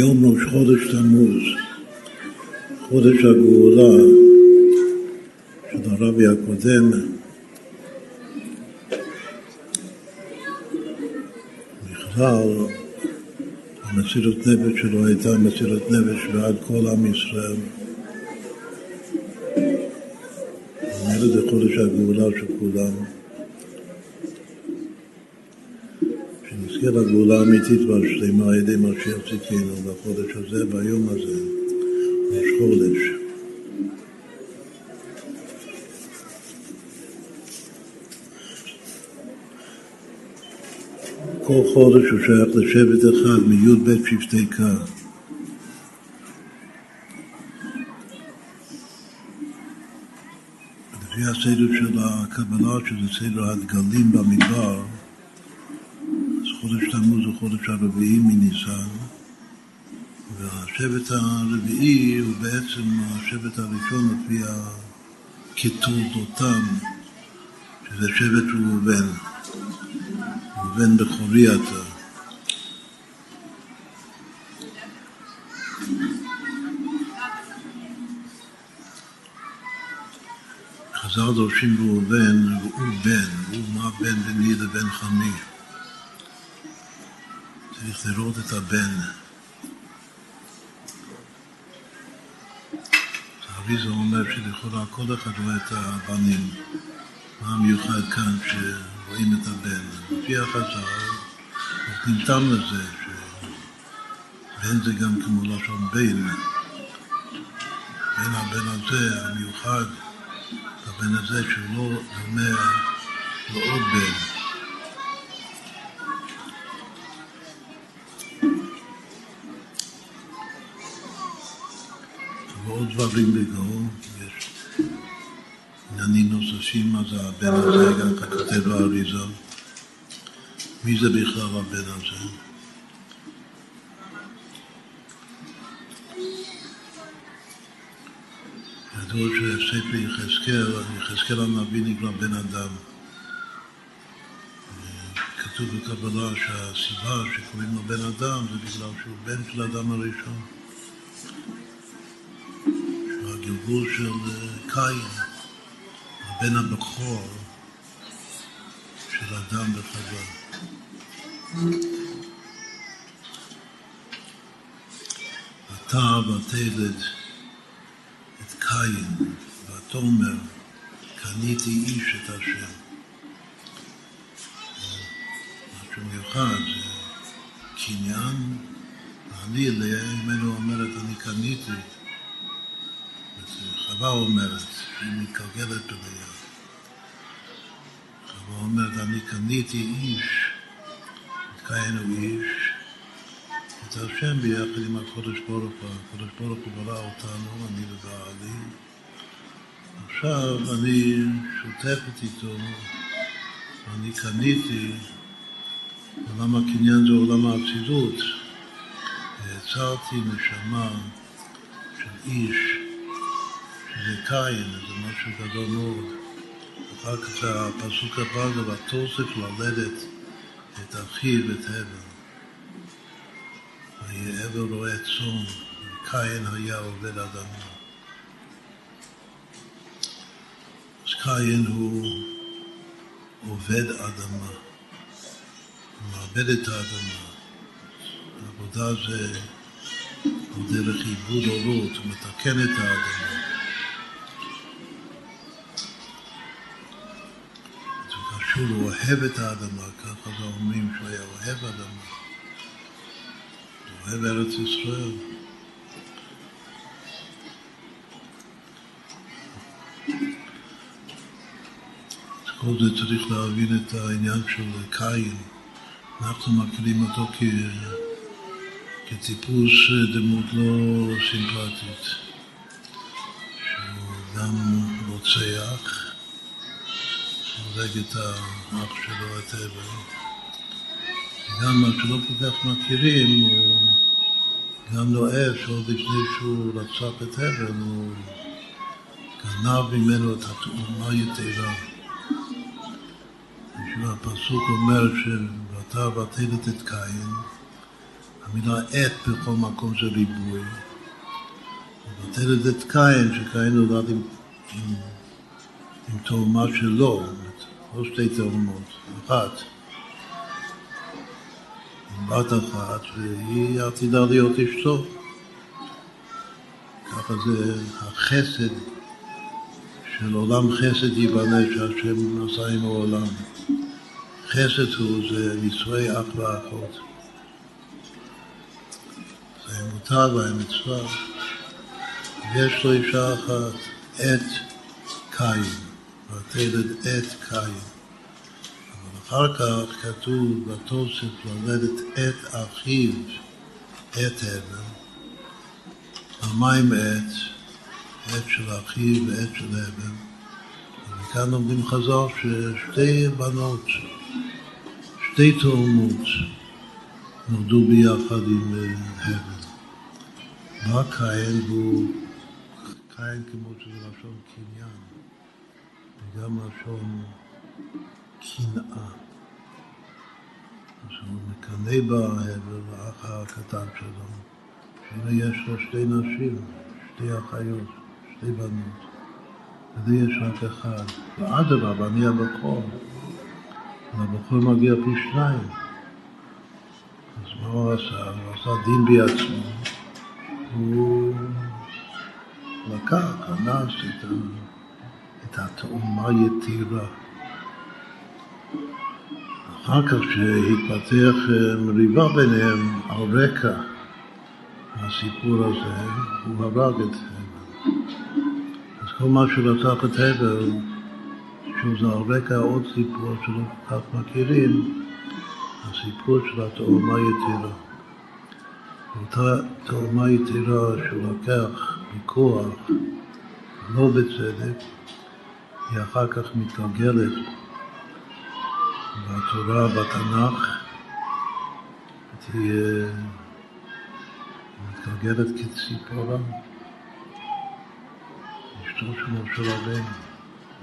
יום ראש חודש תמוז, חודש הגאולה של הרבי הקודם, בכלל המסירות נפש שלו הייתה מסירות נפש בעד כל עם ישראל. נראה זה חודש הגאולה של כולם, שנזכה לגאולה האמיתית והשלמה על ידי משיח צדקנו בחודש הזה, ביום הזה, ראש חודש. כל חודש הוא שייך לשבט אחד מיוד בית שבטי קה. לפי הסדר של הקבלה, שזה סדר הדגלים במדבר, חודש תמוז הוא חודש הרביעי מניסן, והשבט הרביעי הוא בעצם השבט הראשון לפי כתולדותם, שזה שבט ראובן, ראובן בכורי אתה. חז"ל דורשים ראובן, הוא מה בן בני לבן חמי. צריך לראות את הבן. האריזה אומר שלכאורה כל אחד רואה את הבנים. מה המיוחד כאן שרואים את הבן? לפי החז"ל, נותנים טעם לזה, שבן זה גם כמו לשון בן. בין הבן הזה, המיוחד, הבן הזה שהוא לא דומה לעוד בן. עוד דברים בגאו, יש עניינים נוספים, אז הבן הזה גם כתב באריזה. מי זה בכלל הבן הזה? ידוע שספר יחזקאל הנביא נקרא בן אדם. כתוב בקבלה שהסיבה שקוראים לו בן אדם זה בגלל שהוא בן של האדם הראשון. הגלגול של קין, הבן הבכור של אדם וחווה. אתה ותלד את קין, ותאמר קניתי איש את השם. משהו מיוחד זה קניין, אני אליה ממנו אומרת אני קניתי. חווה אומרת, שהיא מתגלגלת אליה. חווה אומרת, אני קניתי איש, קיינו איש, את השם ביחד עם הקודש ברוך הוא. הקודש ברוך הוא ברא אותנו, אני ובעלי. עכשיו אני שותפת איתו, ואני קניתי, עולם הקניין זה עולם האצילות. ויצרתי נשמה של איש, זה קין, זה משהו גדול מאוד. אחר כך הפסוק הבא זה ותוסף ללדת את אחיו, את הבל. ויהיה הבל רועה צאן, וקין היה עובד אדמה. אז קין הוא עובד אדמה, הוא מעבד את האדמה. העבודה זה דרך עיבוד עולות, הוא מתקן את האדמה. שהוא אוהב את האדמה, ככה זה אומרים שהוא היה אוהב אדמה. הוא אוהב ארץ ישראל. אז כל זה צריך להבין את העניין של קין. אנחנו מכירים אותו כטיפוס דמות לא סימפטית. שהוא גם רוצח. הורג את האח שלו, את הבל. גם מה שלא כל כך מכירים, הוא גם לא אוהב שעוד לפני שהוא רצח את הבל, הוא גנב ממנו את התאומה יתרה. הפסוק אומר שאתה ותלת את קין, המילה עת בכל מקום זה ריבוי. מבטל את זה קין, שקין נולד עם תאומה שלו, לא שתי תאומות, אחת. בת אחת, והיא עתידה להיות אשתו. ככה זה החסד של עולם חסד ייבנה שהשם עשה עם העולם. חסד הוא זה נישואי אח ואחות. זה האמונה והמצווה. יש לו אישה אחת, עת קין, ותלד עת קין. אבל אחר כך כתוב בתוספות ללדת עת אחיו, עת הבל, המים עת, עת של אחיו ועת של הבל. וכאן עומדים חזר ששתי בנות, שתי תאומות, נולדו ביחד עם הבל. מה קין הוא קין כמו שזה לשון קניין, וגם לשון קנאה. אז הוא מקנא בהבל, האח הקטן שלו, שאלה יש לו שתי נשים, שתי אחיות, שתי בנות, וזה יש רק אחד. ואדרבה, אני הבכור, והבכור מגיע פי שניים. אז מה הוא עשה? הוא עשה דין בעצמו. הוא לקח, אנס את התאומה יתירה. אחר כך שהתפתח מריבה ביניהם על רקע הסיפור הזה, הוא הרג את הבל. אז כל מה שלקח את הבל, שזה על רקע עוד סיפור שלא כל כך מכירים, הסיפור של התאומה יתירה. אותה תאומה יתירה שלקח בכוח, לא בצדק, היא אחר כך מתרגלת בתורה, בתנ"ך, היא מתרגלת כציפורה, אשתו של משה רבנו,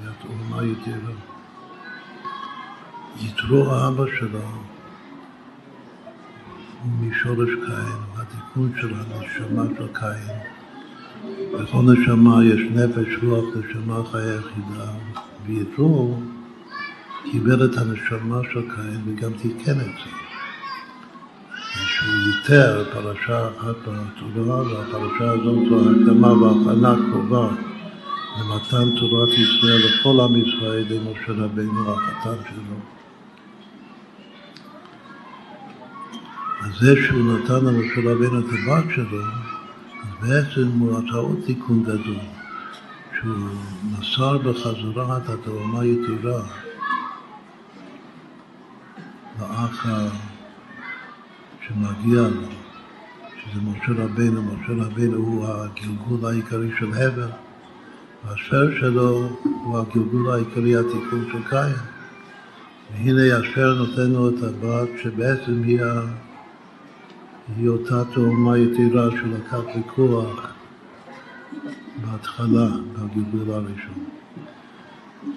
והתאומה יתירה. יתרו אבא שלה, משורש קין, התיקון של הנשמה של קין. בכל נשמה יש נפש, רוח, נשמה, חיי יחידה. ויתרו קיבל את הנשמה של קין וגם תיקן את זה. שהוא ייתר פרשה אחת בתורה, והפרשה הזאת זו הקדמה והכנה קרובה למתן תורת ישראל לכל עם ישראל ידי משה רבנו החתן שלו. אז זה שהוא נתן למשה רבנו את הבת שלו, אז בעצם הוא עשה עוד תיקון גדול, שהוא מסר בחזרה את התאומה יתירה לאח שמגיע לו, שזה משה רבנו. משה רבנו הוא הגלגול העיקרי של הבל, והשפר שלו הוא הגלגול העיקרי, התיקון של קין. והנה השפר נותן לו את הבת שבעצם היא אותה תאומה יתירה שלקח בכוח בהתחלה, בגלגול הראשון.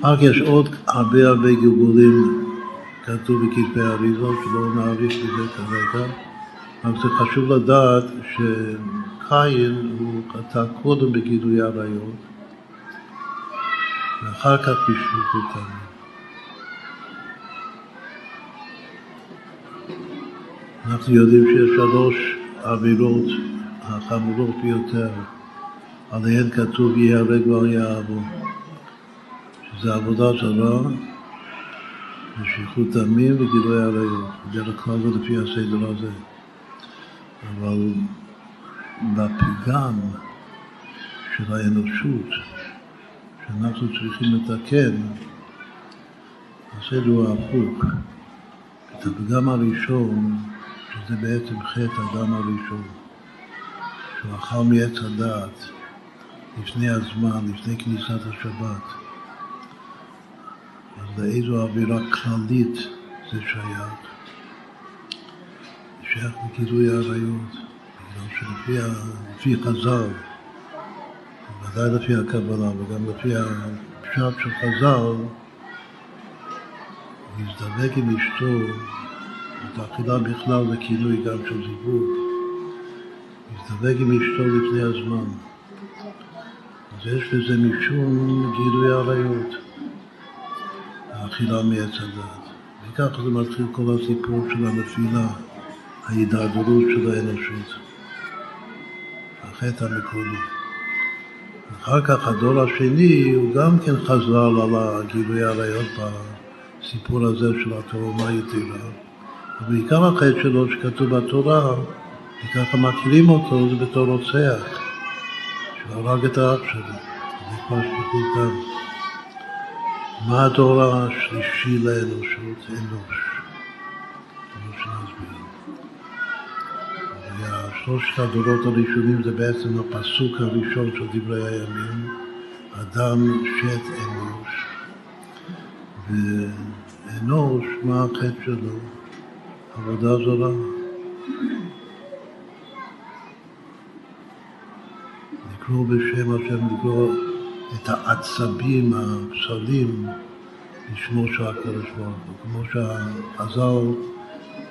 רק יש עוד הרבה גלגולים, כתוב בכתבי האריזות, שלא נעריך בזה כרגע. אבל זה חשוב לדעת שקין הוא חטא קודם בגילוי עריות, ואחר כך בשפיכות דמים. אנחנו יודעים שיש שלוש עבירות החמורות ביותר, עליהן כתוב ייהרג ועל יעבור, שזה עבודה זרה, שפיכות דמים וגילוי עריות, בדרך כלל זה לפי הסדר הזה. אבל בפגם של האנושות, שאנחנו צריכים לתקן, הסדר הוא הפוך. את הפגם הראשון, שזה בעצם חטא אדם הראשון, שהוא אכל מעץ הדעת לפני הזמן, לפני כניסת השבת. אז לאיזו עבירה כללית זה שייך? זה שייך לגילוי עריות, בגלל שלפי חז"ל, בוודאי לפי הקבלה וגם לפי הפשט של חז"ל, להזדבק עם אשתו אז האכילה בכלל זה כינוי גם של זיווג. להזדווג עם אשתו לפני הזמן. אז יש לזה משום גילוי עריות. האכילה מעץ הדעת. וכך זה מתחיל כל הסיפור של הנפילה, ההידרדרות של האנושות. החטא המקורי. אחר כך הדור השני הוא גם כן חזר על הגילוי עריות בסיפור הזה של התאומה יתירה. ובעיקר החטא שלו שכתוב בתורה, וככה מכירים אותו, זה בתור רוצח, שהרג את האח שלו. זה כבר שפוטה. מה הדור השלישי לאנושות? אנוש. כמו שנסביר. והשלושת הדורות הראשונים זה בעצם הפסוק הראשון של דברי הימים, אדם שת אנוש. ואנוש, מה החטא שלו? עבודה זרה. לקרוא בשם השם, לקרוא את העצבים, הפסלים, לשמו שהקדוש ברוך הוא. כמו שהחז"ל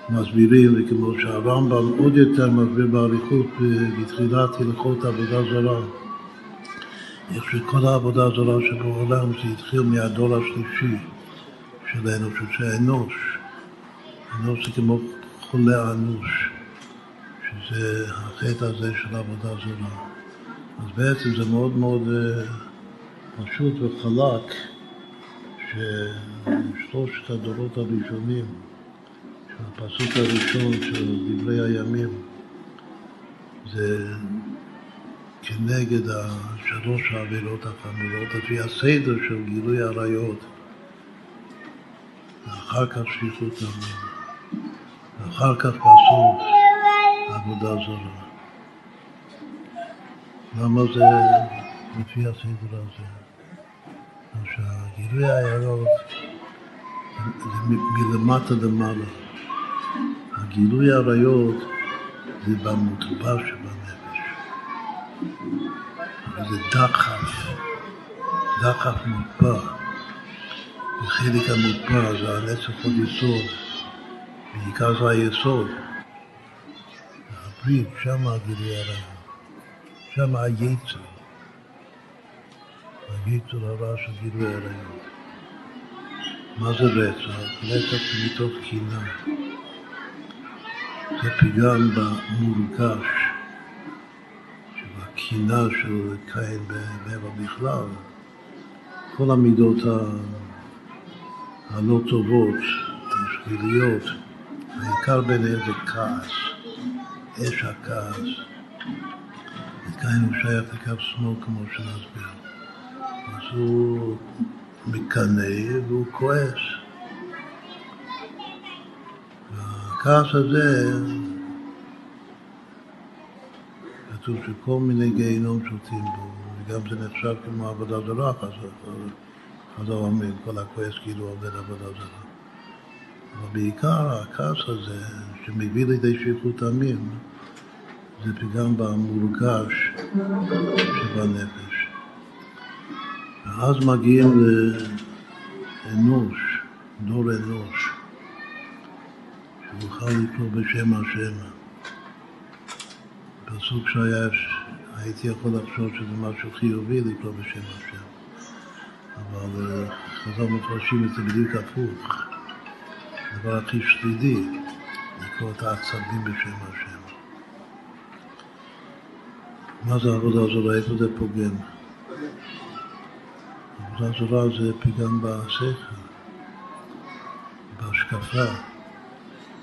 מסבירים וכמו שהרמב"ם עוד יותר מסביר באריכות בתחילת הלכות עבודה זרה. איך שכל העבודה זרה שבעולם זה התחיל מהדור השלישי שלנו, שאנוש. אנוש זה כמו חולה אנוש, שזה החטא הזה של עבודה זרה. אז בעצם זה מאוד מאוד פשוט וחלק ששלושת הדורות הראשונים, שהפסוק הראשון של דברי הימים, זה כנגד שלוש העבירות החמורות, לפי הסדר של גילוי עריות, ואחר כך שפיכות דמים, ואחר כך בסוף עבודה זרה. למה זה לפי הסדר הזה? שהגילוי העריות זה מלמטה למעלה. הגילוי העריות זה במוטבע שבנפש. אבל זה דחף, דחף מוטבע. בחלק המוטבע זה הנצח עוד יסוד, בעיקר זה היסוד. הפריד, שם הגילוי העריות. שם היצר, היצר הרע של גילוי עריות. מה זה רצח? רצח מתוך קינה. זה פגם במורגש, שבקינה של קין בהבא בכלל, כל המידות הלא טובות, השליליות, העיקר ביניהם זה כעס, אש הכעס. קין הוא שייך לקו שמאל, כמו שנסביר. אז הוא מקנא והוא כועס. והכעס הזה, כתוב שכל מיני גיהינום שותים בו, וגם זה נחשב כמו עבודה זרה, חז"ל אומרים, כל הכועס כאילו עובד עבודה זרה. אבל בעיקר הכעס הזה, שמביא לידי שפיכות דמים, זה פגם במורגש שבנפש. ואז מגיעים לאנוש, דור אנוש, שאוכל לקרוא בשם השם. פסוק שהייתי יכול לחשוב שזה משהו חיובי לקרוא בשם השם. אבל חז"ל מפרשים את זה בדיוק הפוך. הדבר הכי שלילי, לקרוא את העצבים בשם השם. מה זה עבודה זרה? איפה זה פוגם? עבודה זרה זה פגם בשכל, בהשקפה,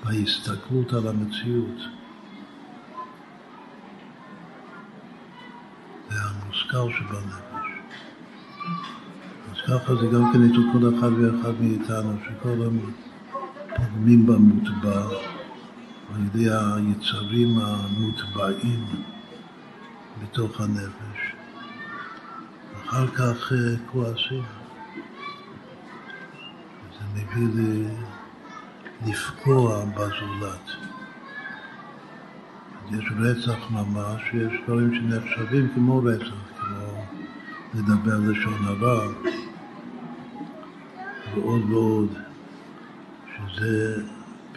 בהסתכלות על המציאות. זה המושכל שבנפש. אז ככה זה גם כן איתו כל אחד ואחד מאיתנו, שכל הפוגמים במוטבע, על ידי היצרים המוטבעים, בתוך הנפש. אחר כך כועסים. זה מביא לפגוע בזולת. יש רצח ממש, יש דברים שנחשבים כמו רצח, כמו לדבר לשון הרע, ועוד ועוד, שזה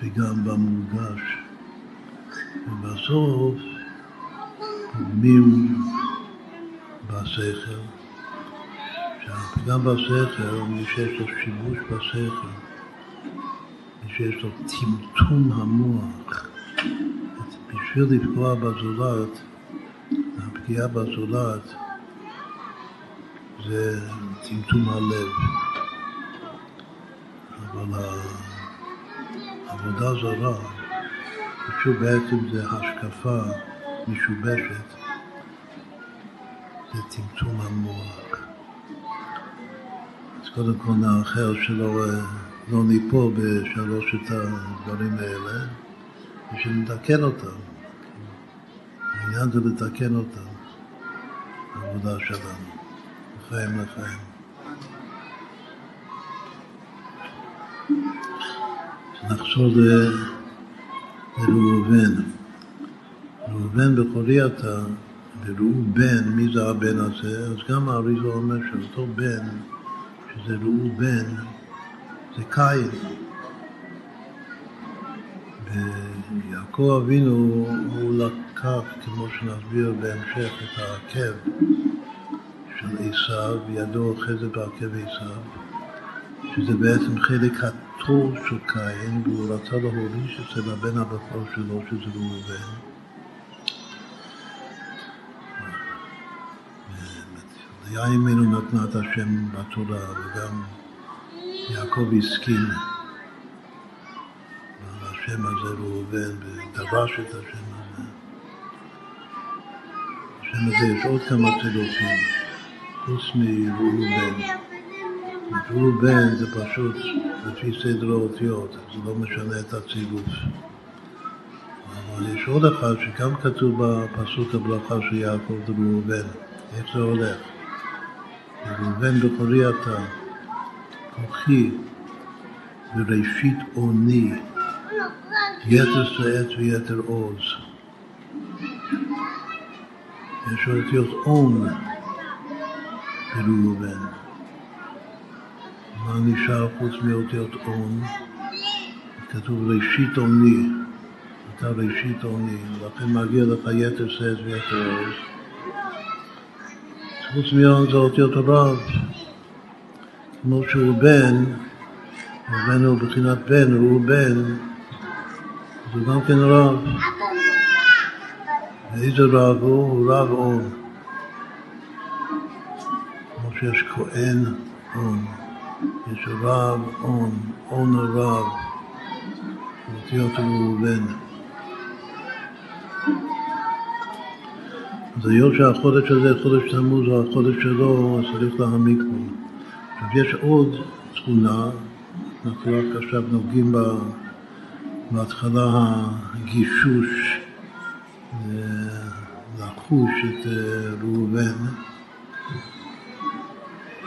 וגם במורגש. ובסוף פוגמים בשכל, שהפגם בשכל הוא מי שיש לו שיבוש בשכל, מי שיש לו טמטום המוח. בשביל לפגוע בזולת, הפגיעה בזולת זה טמטום הלב, אבל העבודה זרה שבעצם זה השקפה משובשת, זה צמצום המוח. אז קודם כל נאחר שלא ניפול בשלושת הדברים האלה, ושנתקן אותם. העניין זה לתקן אותם, העבודה שלנו, לחיים לחיים. נחשוב לראובן. ראובן בכורי אתה, וראובן, מי זה הבן הזה? אז גם האריז"ל אומר שאותו בן, שזה ראובן, זה קין. ויעקב אבינו הוא לקח, כמו שנסביר בהמשך, את העקב של עשיו, וידו אוחזת בעקב עשיו, שזה בעצם חלק התור של קין, והוא רצה להוריש אצל הבן הבכור שלו, שזה ראובן. לאה אמנו נתנה את השם בתורה, וגם יעקב הסכים על השם הזה ראובן, ודרש את השם הזה. השם הזה יש עוד כמה צדוקים, חוץ מראובן. ראובן זה פשוט לפי סדר האותיות, זה לא משנה את הצירוף. אבל יש עוד אחד שגם כתוב בפסוק הברכה של יעקב וראובן. איך זה הולך? ראובן בכורי אתה, כוחי וראשית אוני, יתר שאת ויתר עוז. יש אותיות און בראובן. מה נשאר חוץ מאותיות און? כתוב ראשית אוני, אתה ראשית אוני, ולכן מגיע לך יתר שאת ויתר עוז. חוץ מיון זה אותיות הרב, כמו שהוא בן, ובן הוא בחינת בן, הוא בן, זה גם כן רב. ואיזה רב הוא? הוא רב און. כמו שיש כהן און, יש רב און, און הרב, אותיות הוא בן. אז היום שהחודש הזה, חודש תמוז, החודש שלו, צריך להעמיק בו. עכשיו יש עוד תכונה, אנחנו רק עכשיו נוגעים בהתחלה הגישוש, לחוש את ראובן.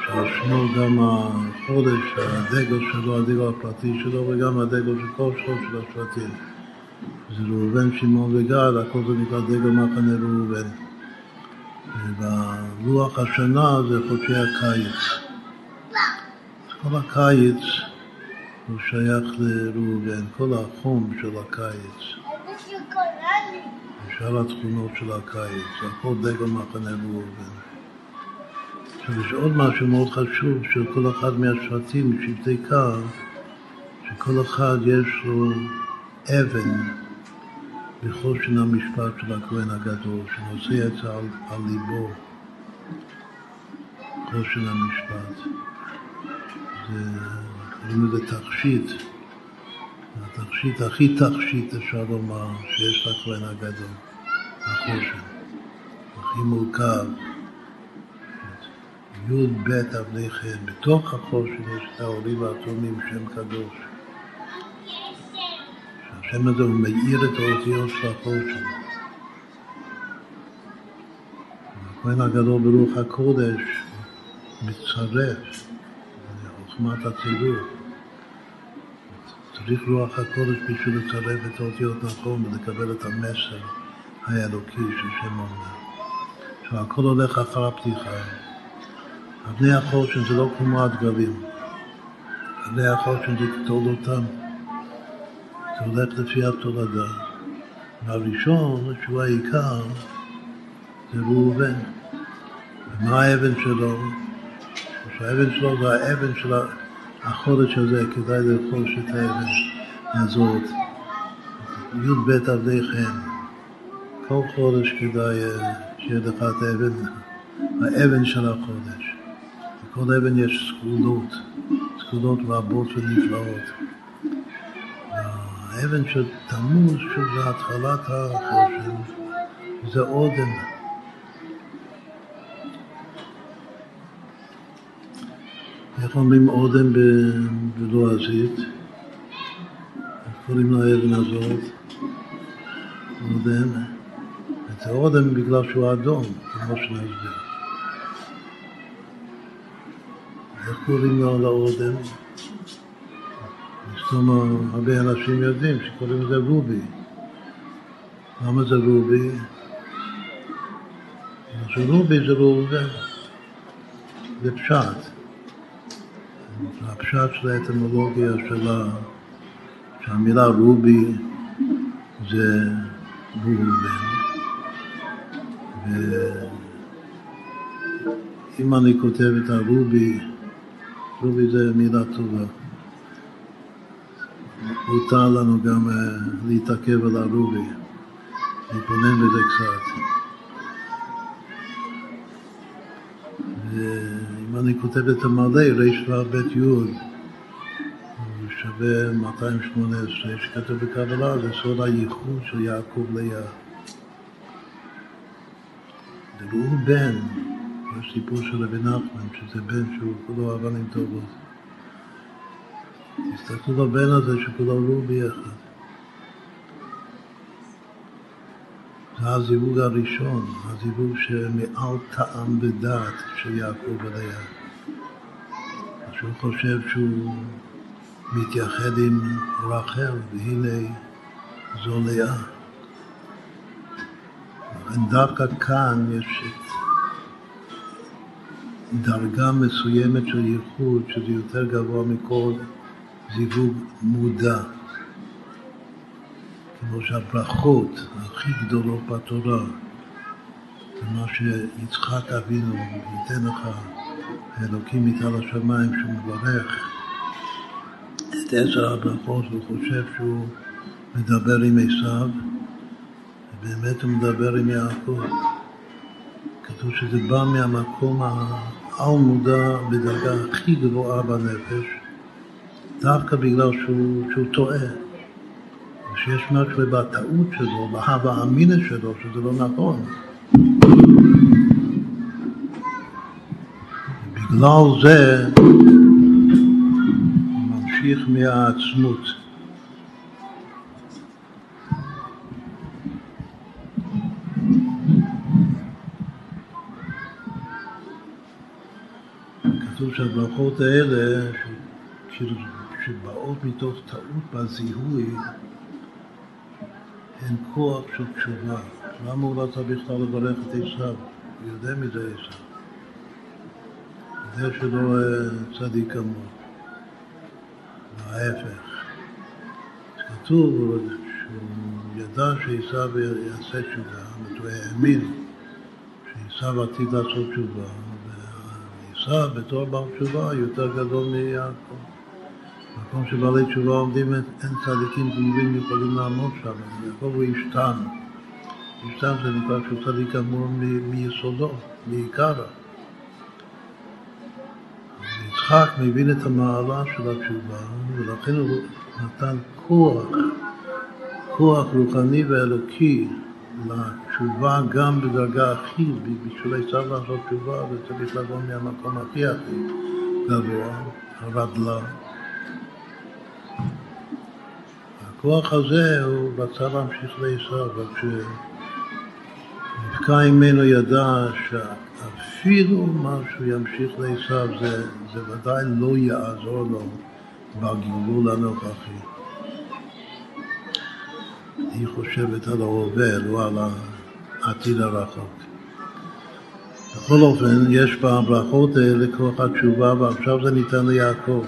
שעשנו גם החודש, הדגל שלו, הדגל הפרטי שלו, וגם הדגל של כל של השבטים. זה ראובן, שמעון וגד, הכל זה נקרא דגל מחנה ראובן. ובלוח השנה זה חודשי הקיץ. כל הקיץ הוא שייך לראובן, כל החום של הקיץ. ושאר התכונות של הקיץ, הכל דגל מחנה ראובן. עכשיו יש עוד משהו מאוד חשוב, שכל אחד מהשבטים, שבטי קר, שכל אחד יש לו אבן, בחושן המשפט של הכהן הגדול, שנושא את זה על ליבו. חושן המשפט. קוראים לזה תכשיט. התכשיט, הכי תכשיט אפשר לומר, שיש לכהן הגדול. החושן. הכי מורכב. י' ב' אבני חן. בתוך החושן יש את האורים והתומים, שם קדוש. השם הזה הוא מאיר את האותיות של החושן. הכהן הגדול ברוח הקודש מצרף, חוכמת הצירוף. צריך רוח הקודש בשביל לצרף את האותיות נכון ולקבל את המסר האלוקי ששם אומר. עכשיו הכל הולך אחר הפתיחה. אבני החושן זה לא כמו הדגלים. אבני החושן זה כתודותם. זה הולך לפי התולדה. והראשון, שהוא העיקר, זה ראובן. ומה האבן שלו? שהאבן שלו והאבן של החודש הזה, כדאי לרכוש את האבן הזאת. י' ב' עבדיכם. כל חודש כדאי שיהיה לך את האבן, האבן של החודש. בכל אבן יש סגולות, סגולות רבות ונפלאות. האבן של תמוז, שזה התחלת החושן, זה עודם. איך אומרים עודם בלועזית? קוראים לה האבן הזאת, עודם. זה עודם בגלל שהוא אדום, כמו שנסביר. איך קוראים לה לעודם? כלומר, הרבה אנשים יודעים שקוראים לזה רובי. למה זה רובי? רובי זה ראובן. זה פשט. הפשט של האטימולוגיה שלה, שהמילה רובי זה ראובן. ואם אני כותב את הרובי, רובי זה מילה טובה. הותר לנו גם להתעכב על הרובי, להתבונן בזה קצת. ואם אני כותב את המלא, ריש בית יוד, הוא שווה 218, שכתוב בקבלה, זה סוד הייחוד של יעקב ליה. זה לא הוא בן, יש סיפור של רבי נחמן, שזה בן שהוא כולו אבנים טובות. הסתכלו לבן הזה שכולם ראו ביחד. זה הזיווג הראשון, הזיווג שמעל טעם בדעת של יעקב עליה. שהוא חושב שהוא מתייחד עם רחל, והנה זו לאה. דווקא כאן יש דרגה מסוימת של ייחוד, שזה יותר גבוה מכל זיווג מודע. כמו שהברכות הכי גדולות בתורה, זה מה שיצחק אבינו ייתן לך, האלוקים מתעל השמיים, שהוא מברך את 10 הברכות, הוא חושב שהוא מדבר עם עשיו, ובאמת הוא מדבר עם יעקב. כתוב שזה בא מהמקום העל-מודע בדרגה הכי גבוהה בנפש, דווקא בגלל שהוא טועה, שיש משהו בטעות שלו, בהווה האמינה שלו, שזה לא נכון. בגלל זה ממשיך מהעצמות. כתוב שהברכות האלה, שבאות מתוך טעות בזיהוי, הן כוח של תשובה. למה הוא לא צריך לברך את עשיו? הוא יודע מזה עשיו. הוא יודע שלא צדיק כמוהו. ההפך. כתוב שהוא ידע שעשיו יעשה תשובה, הוא האמין שעשיו עתיד לעשות תשובה, ועשיו בתור בר תשובה יותר גדול מיעקב. במקום שבעלי תשובה עומדים, אין צדיקים גמורים יכולים לעמוד שם. יעקב הוא איש תם. איש תם זה נקרא שהוא צדיק גמור מיסודו, מעיקרה. יצחק מבין את המעלה של התשובה, ולכן הוא נתן כוח רוחני ואלוקי לתשובה גם בדרגה הכי, בשביל עשיו לעשות תשובה, וצריך לבוא מהמקום הכי הכי גבוה, הרדלה. הכוח הזה הוא רצה להמשיך לעשיו, רק שנפקע ממנו ידע שאפילו מה שהוא ימשיך לעשיו זה ודאי לא יעזור לו בגלגול הנוכחי. היא חושבת על ההווה, לא על העתיד הרחוק. בכל אופן, יש בברכות האלה כוח התשובה, ועכשיו זה ניתן ליעקב.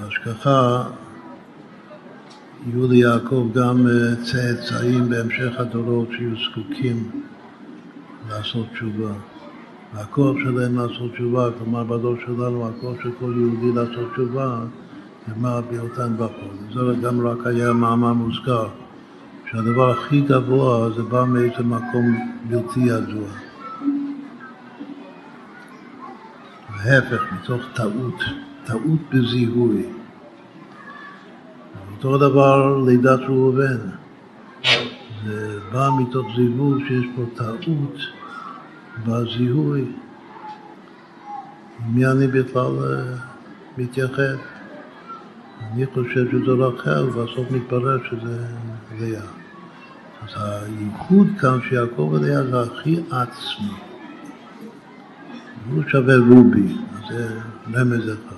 שבהשגחה יהיו ליעקב גם צאצאים בהמשך הדורות שיהיו זקוקים לעשות תשובה. הכוח שלהם לעשות תשובה, כלומר בדור שלנו, הכוח של כל יהודי לעשות תשובה, כמה באותן בפועל. זה גם רק היה מאמר מוזכר, שהדבר הכי גבוה זה בא מאיזה מקום בלתי ידוע. והפך, מתוך טעות, טעות בזיהוי. אותו דבר לידת ראובן. זה בא מתוך זיהוי שיש פה טעות בזיהוי. מי אני בכלל מתייחד? אני חושב שזה רק חל, ובסוף מתברר שזה ליה. אז הייחוד כאן שיעקב וליה זה הכי עצמי. הוא שווה רובי, אז זה רמז אחד.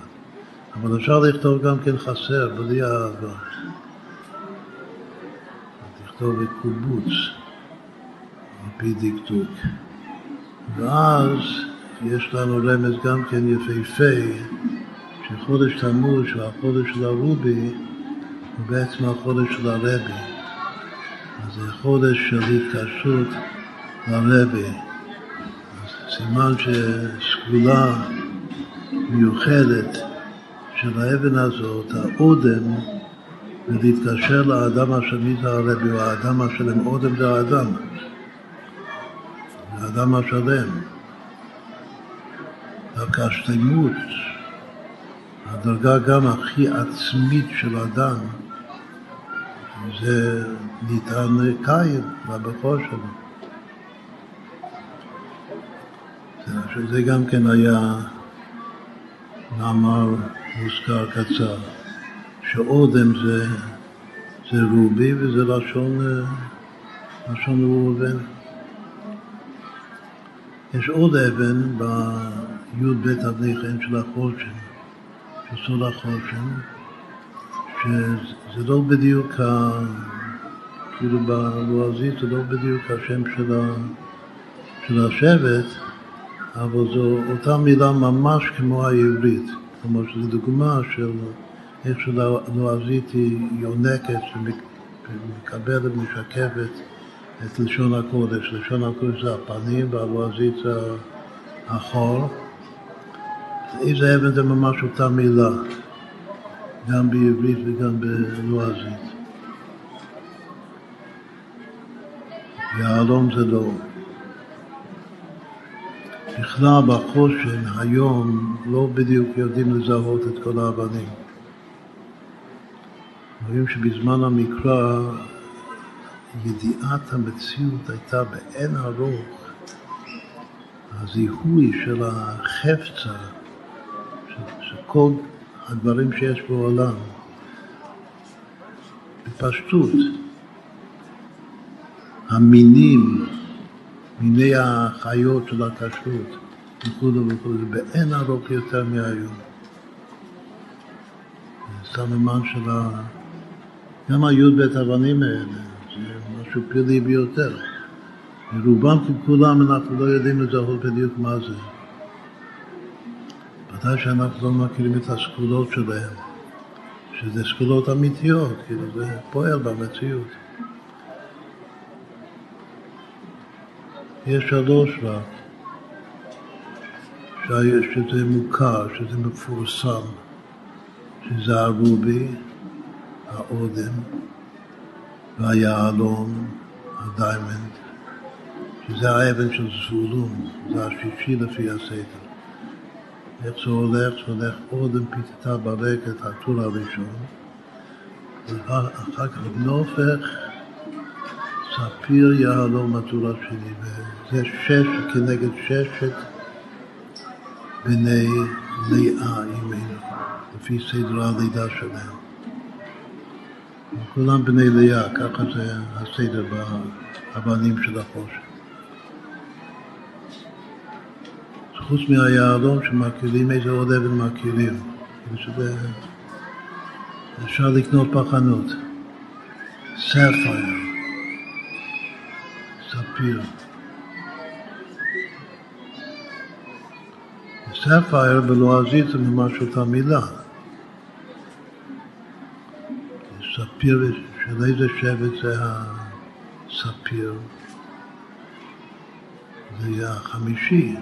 אבל אפשר לכתוב גם כן חסר, בלי אהבה. לכתוב את קובוץ, על פי דקדוק. ואז יש לנו רמז גם כן יפהפה, שחודש תמוז, והחודש של הרובי, הוא בעצם החודש של הרבי. אז זה חודש של התקשרות לרבי. אז סימן שסגולה מיוחדת של האבן הזאת, האודם, ולהתקשר לאדם השני זה הרבי, והאדם השלם, אודם זה האדם. האדם השלם. הקשתימות, הדרגה גם הכי עצמית של אדם, זה ניתן קיים לבחור שלו. זה גם כן היה מאמר מוזכר קצר, שאודם זה רובי וזה לשון ראובן. יש עוד אבן ביוד בית אבני חן של החושן, בסוד החושן, שזה לא בדיוק, כאילו בלועזית, זה לא בדיוק השם של השבט, אבל זו אותה מילה ממש כמו העברית. כלומר, שזו דוגמה של איך שלועזית היא יונקת ומקבלת, משקפת את לשון הקודש. לשון הקודש זה הפנים והלועזית זה החור. איזה אבן זה ממש אותה מילה, גם בעברית וגם בלועזית. יהלום זה לא. בכלל בחושן היום לא בדיוק יודעים לזהות את כל האבנים. רואים שבזמן המקרא ידיעת המציאות הייתה בעין הרוך. הזיהוי של החפצה, כל הדברים שיש בעולם, בפשטות, המינים, מיני החיות של הכשרות, וכו', זה בעין הרוק יותר מהיום. זה סממן של גם היוד בית אבנים האלה, זה משהו פלאי ביותר. ברובם כולם אנחנו לא יודעים לזהות בדיוק מה זה. ודאי שאנחנו לא מכירים את הסגולות שלהם, שזה סגולות אמיתיות, כאילו זה פועל במציאות. יש שלוש רק, שזה מוכר, שזה מפורסם, שזה הרובי, האודם, והיעלום, הדיימנד, שזה האבן של זבולון, זה השישי לפי הסדר. איך שהולך אודם פיתתה ברקת, הטור הראשון, ואחר כך נופך, ספיר יהלום הטור השני, וזה שש כנגד ששת בני לאה אימנו, לפי סדר הלידה שלהם. כולם בני לאה, ככה זה הסדר והבנים של החושן. חוץ מהיעלום שמכירים, איזה עוד אבן מכירים. ושזה אפשר לקנות בחנות. ספר, ספיר. ספר בלועזית זה ממש אותה מילה. ספיר, של איזה שבט זה הספיר? זה החמישי.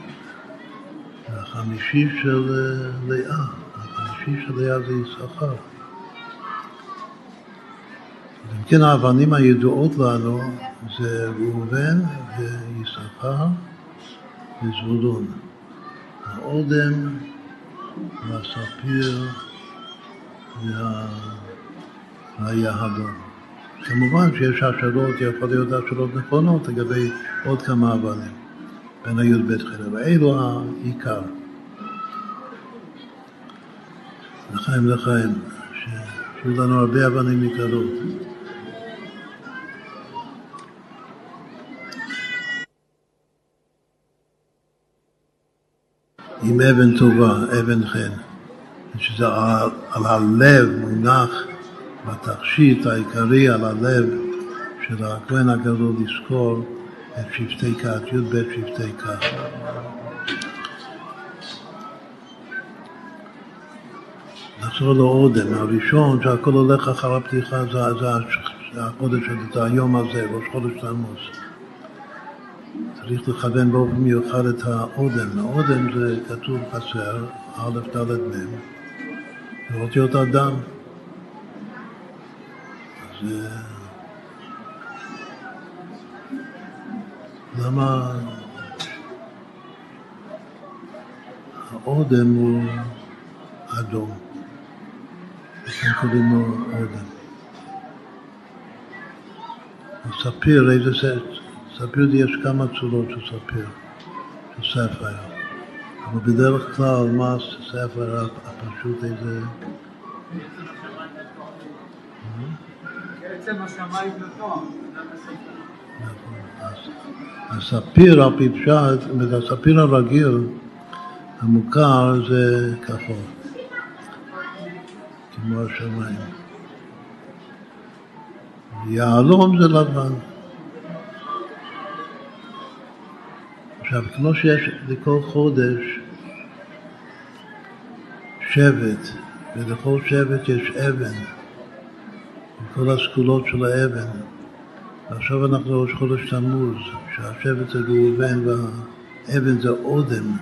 החמישי של לאה. החמישי של לאה זה יששכר. אם כן, האבנים הידועות לנו זה ראובן ויששכר וזבולון. האודם והספיר והיהלום. כמובן שיש השאלות, יכול להיות השאלות נכונות לגבי עוד כמה אבנים בין הי"ב חלב. אלו העיקר. לחיים לחיים, שיהיו לנו הרבה אבנים יקרות. עם אבן טובה, אבן חן, שזה על הלב, מונח בתכשיט העיקרי על הלב של הכהן הגדול לזכור את שבטי קהת, י"ב שבטי קהת. נחזור לאודם, הראשון שהכל הולך אחר הפתיחה, זה החודש הזה, היום הזה, ראש חודש תמוז. צריך לכוון באופן מיוחד את האודם. האודם זה כתוב חסר, א' ד' מ', ואותיות אדם. אז למה האודם הוא אדום? וכן קוראים לו אודם. הספיר, איזה סט? ספיר יש כמה צורות של ספיר, של ספר. אבל בדרך כלל, מה הספר הפשוט איזה... בעצם השמיים נתוח. נכון. הספיר הפשוט, הספיר הרגיל, המוכר זה כחול. כמו השמיים. יהלום זה לבן. עכשיו, כמו שיש לכל חודש שבט, ולכל שבט יש אבן, וכל הסקולות של האבן. עכשיו אנחנו ראש חודש תמוז, שהשבט זה ראובן והאבן זה אודם.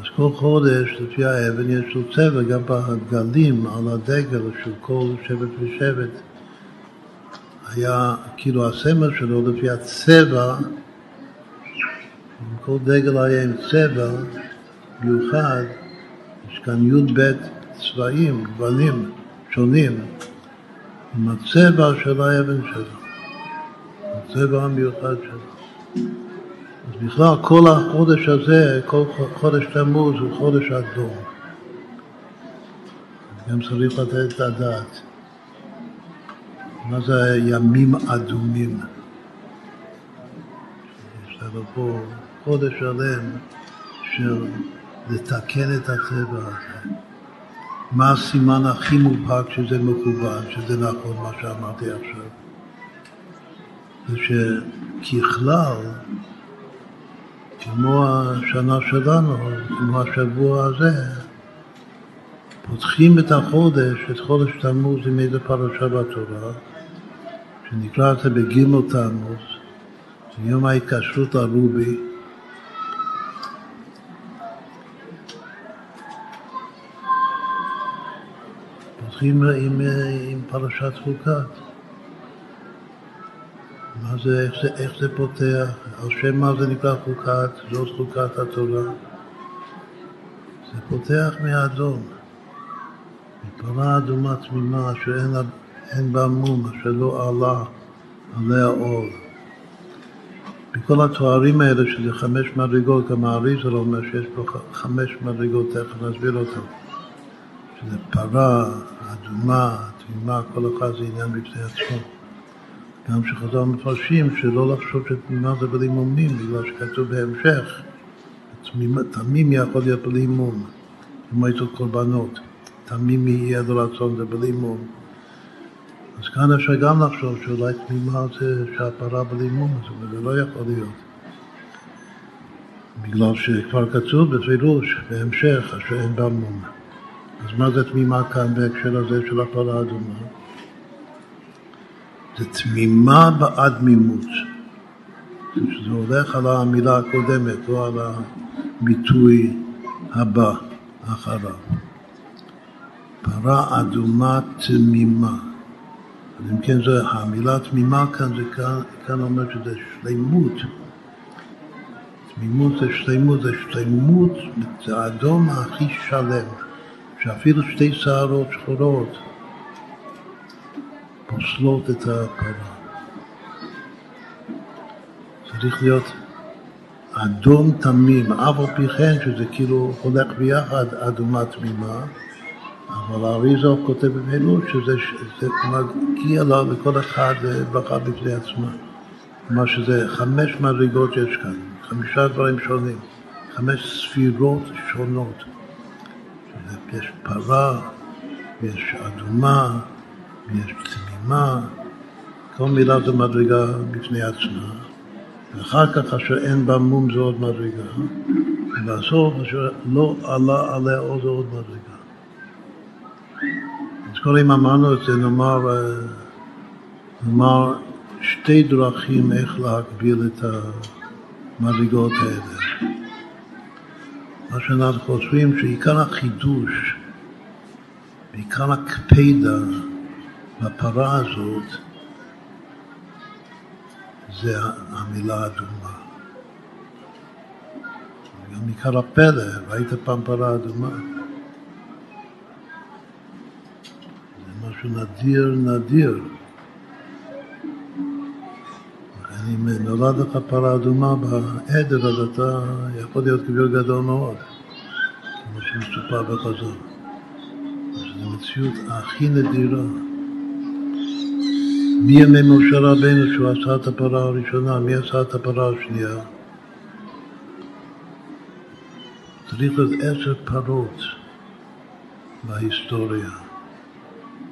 אז כל חודש, לפי האבן, יש לו צבע גם בדגלים על הדגל של כל שבט ושבט. היה כאילו הסמל שלו לפי הצבע, כל דגל היה עם צבע מיוחד, יש כאן י' ב' צבעים, גוונים שונים, עם הצבע של האבן שלו, הצבע המיוחד שלו. אז בכלל כל החודש הזה, כל חודש תמוז הוא חודש אדום. גם צריך לתת את הדעת. מה זה ימים אדומים? יש לנו פה חודש שלם של לתקן את הצבע הזה. מה הסימן הכי מובהק שזה מכוון, שזה נכון מה שאמרתי עכשיו? זה שככלל, כמו השנה שלנו, כמו השבוע הזה, פותחים את החודש, את חודש תמוז עם איזה פרשה בתורה, שנקרא את זה בגימל תמוז, זה יום ההתקשרות הרובי. פותחים עם פרשת חוקת. מה זה, איך זה פותח? על שם מה זה נקרא חוקת? זאת חוקת התורה. זה פותח מהאדום. מפרה אדומה תמימה שאין בה מום, שלא עלה עליה אור. בכל התוארים האלה, שזה 5 מדרגות, גם האריזל אומר שיש פה 5 מדרגות, תכף נסביר אותם. שזה פרה, אדומה, תמימה, כל אחד זה עניין בפני עצמו. גם שחז"ל מפרשים שלא לחשוב שתמימה זה בלי מומים, בגלל שכתוב בהמשך, תמים יכול להיות בלי מום, כמו איתו קורבנות. תמים יהיה עד רצון, זה בלי מום. אז כאן אפשר גם לחשוב שאולי תמימה זה שהפרה בלי מום, זה לא יכול להיות. בגלל שכבר קצור בפירוש, בהמשך, שאין בה מום. אז מה זה תמימה כאן בהקשר הזה של הפרה האדומה? זה תמימה בעד מימוץ. זה הולך על המילה הקודמת, או על הביטוי הבא, אחריו. פרה אדומה תמימה. אז אם כן זה המילה תמימה כאן, זה כאן אומר שזה שלימות. תמימות זה שלימות, זה שלימות, זה האדום הכי שלם, שאפילו שתי שערות שחורות פוסלות את הפרה. צריך להיות אדום תמים, אף על פי כן שזה כאילו הולך ביחד אדומה תמימה, אבל האריזל כותב בפירוש שזה מגיע לה לכל אחד ברכה בפני עצמה. כלומר שזה 5 מדרגות יש כאן, 5 דברים שונים, 5 ספירות שונות. יש פרה, יש אדומה, יש תמימה, כל מילה זו מדרגה בפני עצמה. ואחר כך אשר אין בה מום זו עוד מדרגה, ובסוף אשר לא עלה עליה עוד זו עוד מדרגה. אז כל אם אמרנו את זה, נאמר שתי דרכים איך להגביל את המדרגות האלה. מה שאנחנו חושבים שעיקר החידוש, בעיקר הקפדה בפרה הזאת, זה המילה אדומה. גם עיקר הפלא, ראית פעם פרה אדומה? זה משהו נדיר, נדיר. אם נולד לך פרה אדומה בעדר, אז אתה יכול להיות כביל גדול מאוד, כמו שמצופה בחז"ל. זו מציאות הכי נדירה. מימי משה רבנו שהוא עשה את הפרה הראשונה, מי עשה את הפרה השנייה? צריך להיות 10 פרות בהיסטוריה.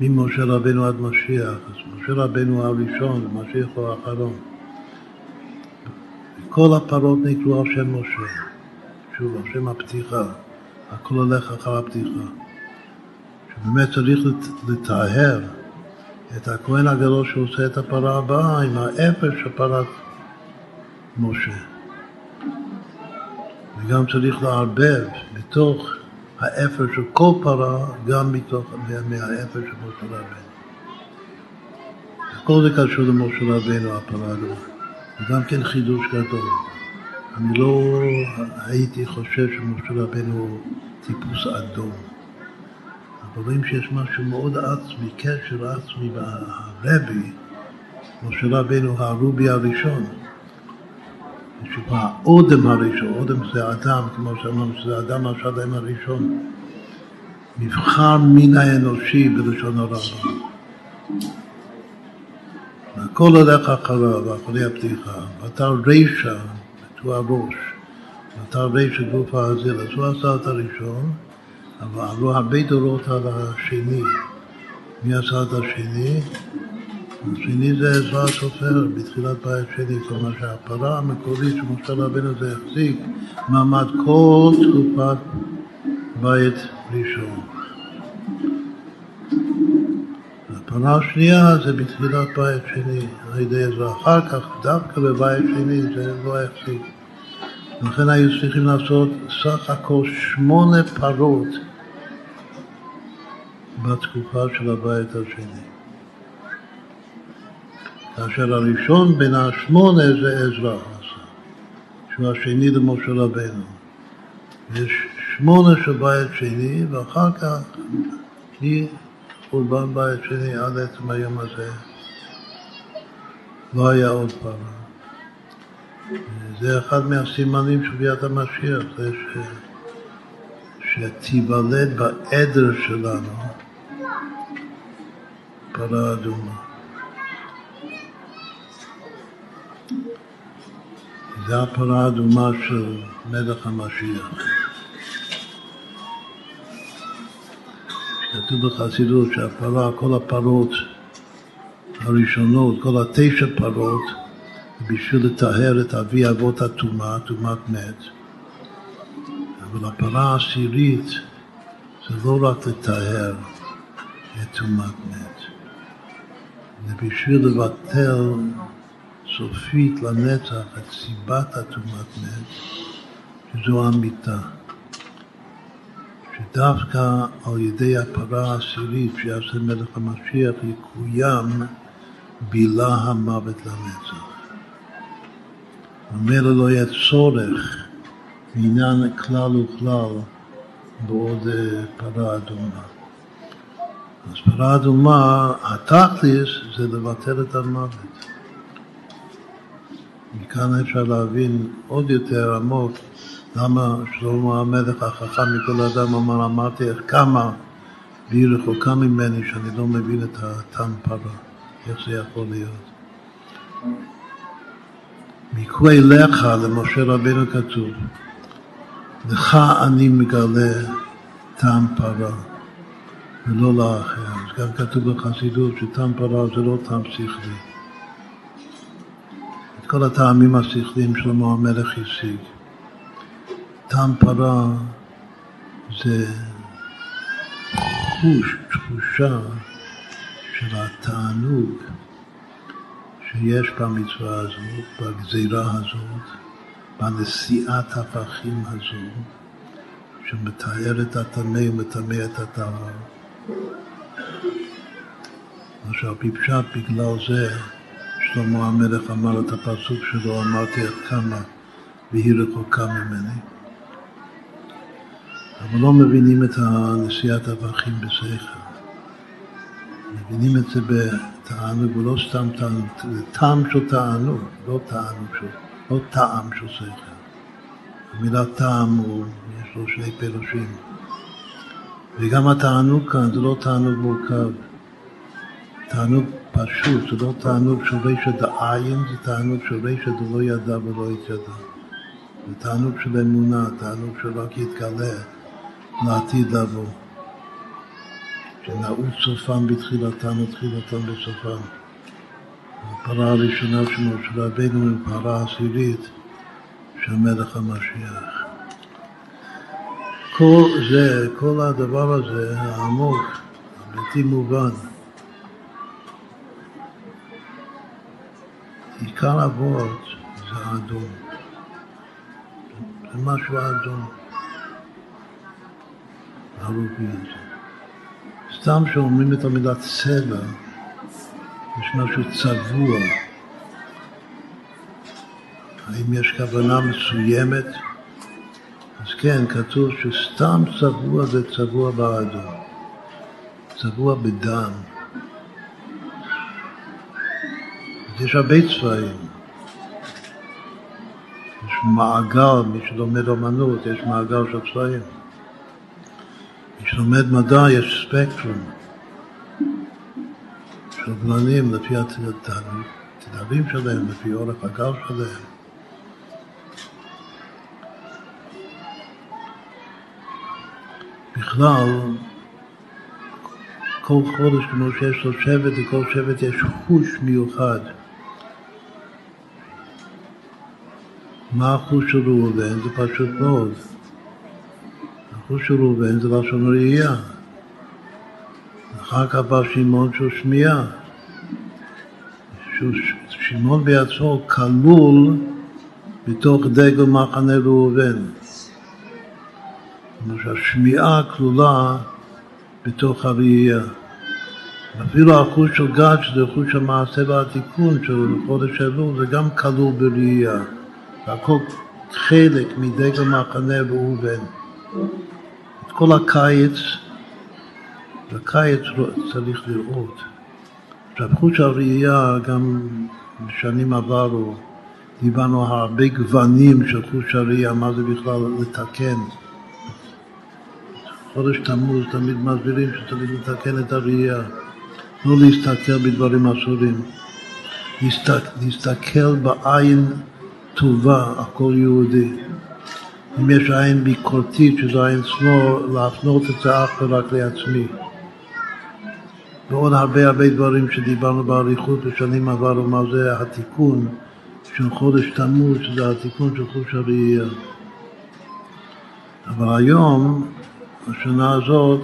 ממשה רבנו עד משיח, אז משה רבנו הראשון, משיח הוא האחרון. כל הפרות נקראו על שם משה, שוב, על שם הפתיחה, הכל הולך אחר הפתיחה. שבאמת צריך לטהר את הכהן הגדול שעושה את הפרה הבאה עם האפר של פרת משה. וגם צריך לערבב בתוך האפר של כל פרה, גם מהאפר של משה רבנו. כל זה קשור למשה רבנו, הפרה הגדולה. וגם כן חידוש גדול. אני לא הייתי חושב שמשה רבנו הוא טיפוס אדום. אבל רואים שיש משהו מאוד עצמי, קשר עצמי והרבי, משה רבנו הרובי הראשון. שהוא האודם הראשון, אודם זה אדם, כמו שאמרנו, זה אדם השלם הראשון. מבחר מן האנושי בלשון הרמב"ם. הכל הולך אחריו, אחרי הפתיחה, ואתה רשע, הוא הראש, ואתה רשע גוף האזיל, אז הוא עשה את הראשון, אבל עברו הרבה דורות על השני. מי עשה את השני? השני זה עזרא הסופר, בתחילת בית שני, כלומר שהפרה המקורית שמשה רבנו זה החזיק, מעמד כל תקופת בית ראשון. הפרה השנייה זה בתחילת בית שני, על ידי עזרא. אחר כך, דווקא בבית שני, זה לא היחיד. לכן היו צריכים לעשות סך הכל 8 פרות בתקופה של הבית השני. כאשר הראשון בין ה8 זה עזרא עשה, שהוא השני למשה רבנו. יש 8 של בית שני, ואחר כך היא חורבן בית שני עד עצם היום הזה לא היה עוד פרה. זה אחד מהסימנים של ביאת המשיח, זה שתיוולד בעדר שלנו פרה אדומה. זה הפרה האדומה של מלך המשיח. כתוב בחסידות שהפרה, כל הפרות הראשונות, כל 9 פרות, בשביל לטהר את אבי אבות הטומאה, טומאת מת. אבל הפרה העשירית, זה לא רק לתאר את תאומת מת, זה בשביל לבטל סופית לנצח את סיבת התאומת מת, שזו המיטה. שדווקא על ידי הפרה העשירית שיעשה מלך המשיח יקוים בילה המוות לנצח. המלך לא יהיה צורך בעניין כלל וכלל בעוד פרה אדומה. אז פרה אדומה, התכלס זה לבטל את המוות. מכאן אפשר להבין עוד יותר עמוק למה שלמה המלך החכם מכל אדם אמר, אמרתי איך כמה והיא רחוקה ממני שאני לא מבין את הטעם פרה, איך זה יכול להיות. מקווי לך למשה רבינו כתוב, לך אני מגלה טעם פרה ולא לאחר. אז גם כתוב בחסידות שטעם פרה זה לא טעם שכלי. את כל הטעמים השכליים שלמה המלך השיג. טעם פרה זה חוש, תחושה של התענוג שיש במצווה הזאת, בגזירה הזאת, בנשיאת הפכים הזאת, שמתאר את הטמא ומטמא את הטהור. עכשיו, בפשט בגלל זה, שלמה המלך אמר את הפסוק שלו, אמרתי עד כמה, והיא רחוקה ממני. אבל לא מבינים את נשיאת הפכים בשכל. מבינים את זה בתענוג, ולא סתם טעם, זה טעם של תענוג, לא טעם של, לא טעם של שכל. המילה טעם הוא, יש לו שני פירושים. וגם התענוג כאן, זה לא תענוג מורכב. תענוג פשוט, זה לא תענוג של רשת העין, זה תענוג של רשת ולא ידע ולא יתיידע. זה תענוג של אמונה, תענוג שרק יתגלה לעתיד לבוא. שנעוד סופם בתחילתם ותחילתם בסופם. הפרה הראשונה שמשה רבינו היא פרה עשירית של מלך המשיח. כל זה, כל הדבר הזה העמוק, הבלתי מובן. עיקר אבות זה האדום. זה משהו האדום. הרוגי הזה. סתם שאומרים את המילה צבע, יש משהו צבוע. האם יש כוונה מסוימת? אז כן, כתוב שסתם צבוע זה צבוע באדום, צבוע בדם. יש הרבה צבעים. יש מעגל, מי שלומד אומנות, יש מעגל של צבעים. כשלומד מדע יש ספקטרום של גוונים לפי התדרים שלהם, לפי אורך הגל שלהם. בכלל, כל חודש כמו שיש לו שבט, לכל שבט יש חוש מיוחד. מה החוש של ראובן? זה פשוט מאוד. החוש של ראובן זה לשון ראייה, אחר כך בא שמעון של שמיעה, שמעון בעצמו כלול בתוך דגל מחנה ראובן, זאת אומרת השמיעה כלולה בתוך הראייה. אפילו החוש של גד, שזה חוש המעשה והתיקון של חודש אלול, זה גם כלול בראייה, הכל חלק מדגל מחנה ראובן. את כל הקיץ, בקיץ צריך לראות. חוש הראייה, גם בשנים עברו, דיברנו הרבה גוונים של חוש הראייה, מה זה בכלל לתקן. חודש תמוז תמיד מסבירים שצריך לתקן את הראייה, לא להסתכל בדברים אסורים, להסתכל בעין טובה, הכל יהודי. אם יש עין ביקורתית, שזה עין שמאל, להפנות את זה אך ורק לעצמי. ועוד הרבה דברים שדיברנו באריכות בשנים עברו, מה זה התיקון של חודש תמוז, שזה התיקון של חוש הראייה. אבל היום בשנה הזאת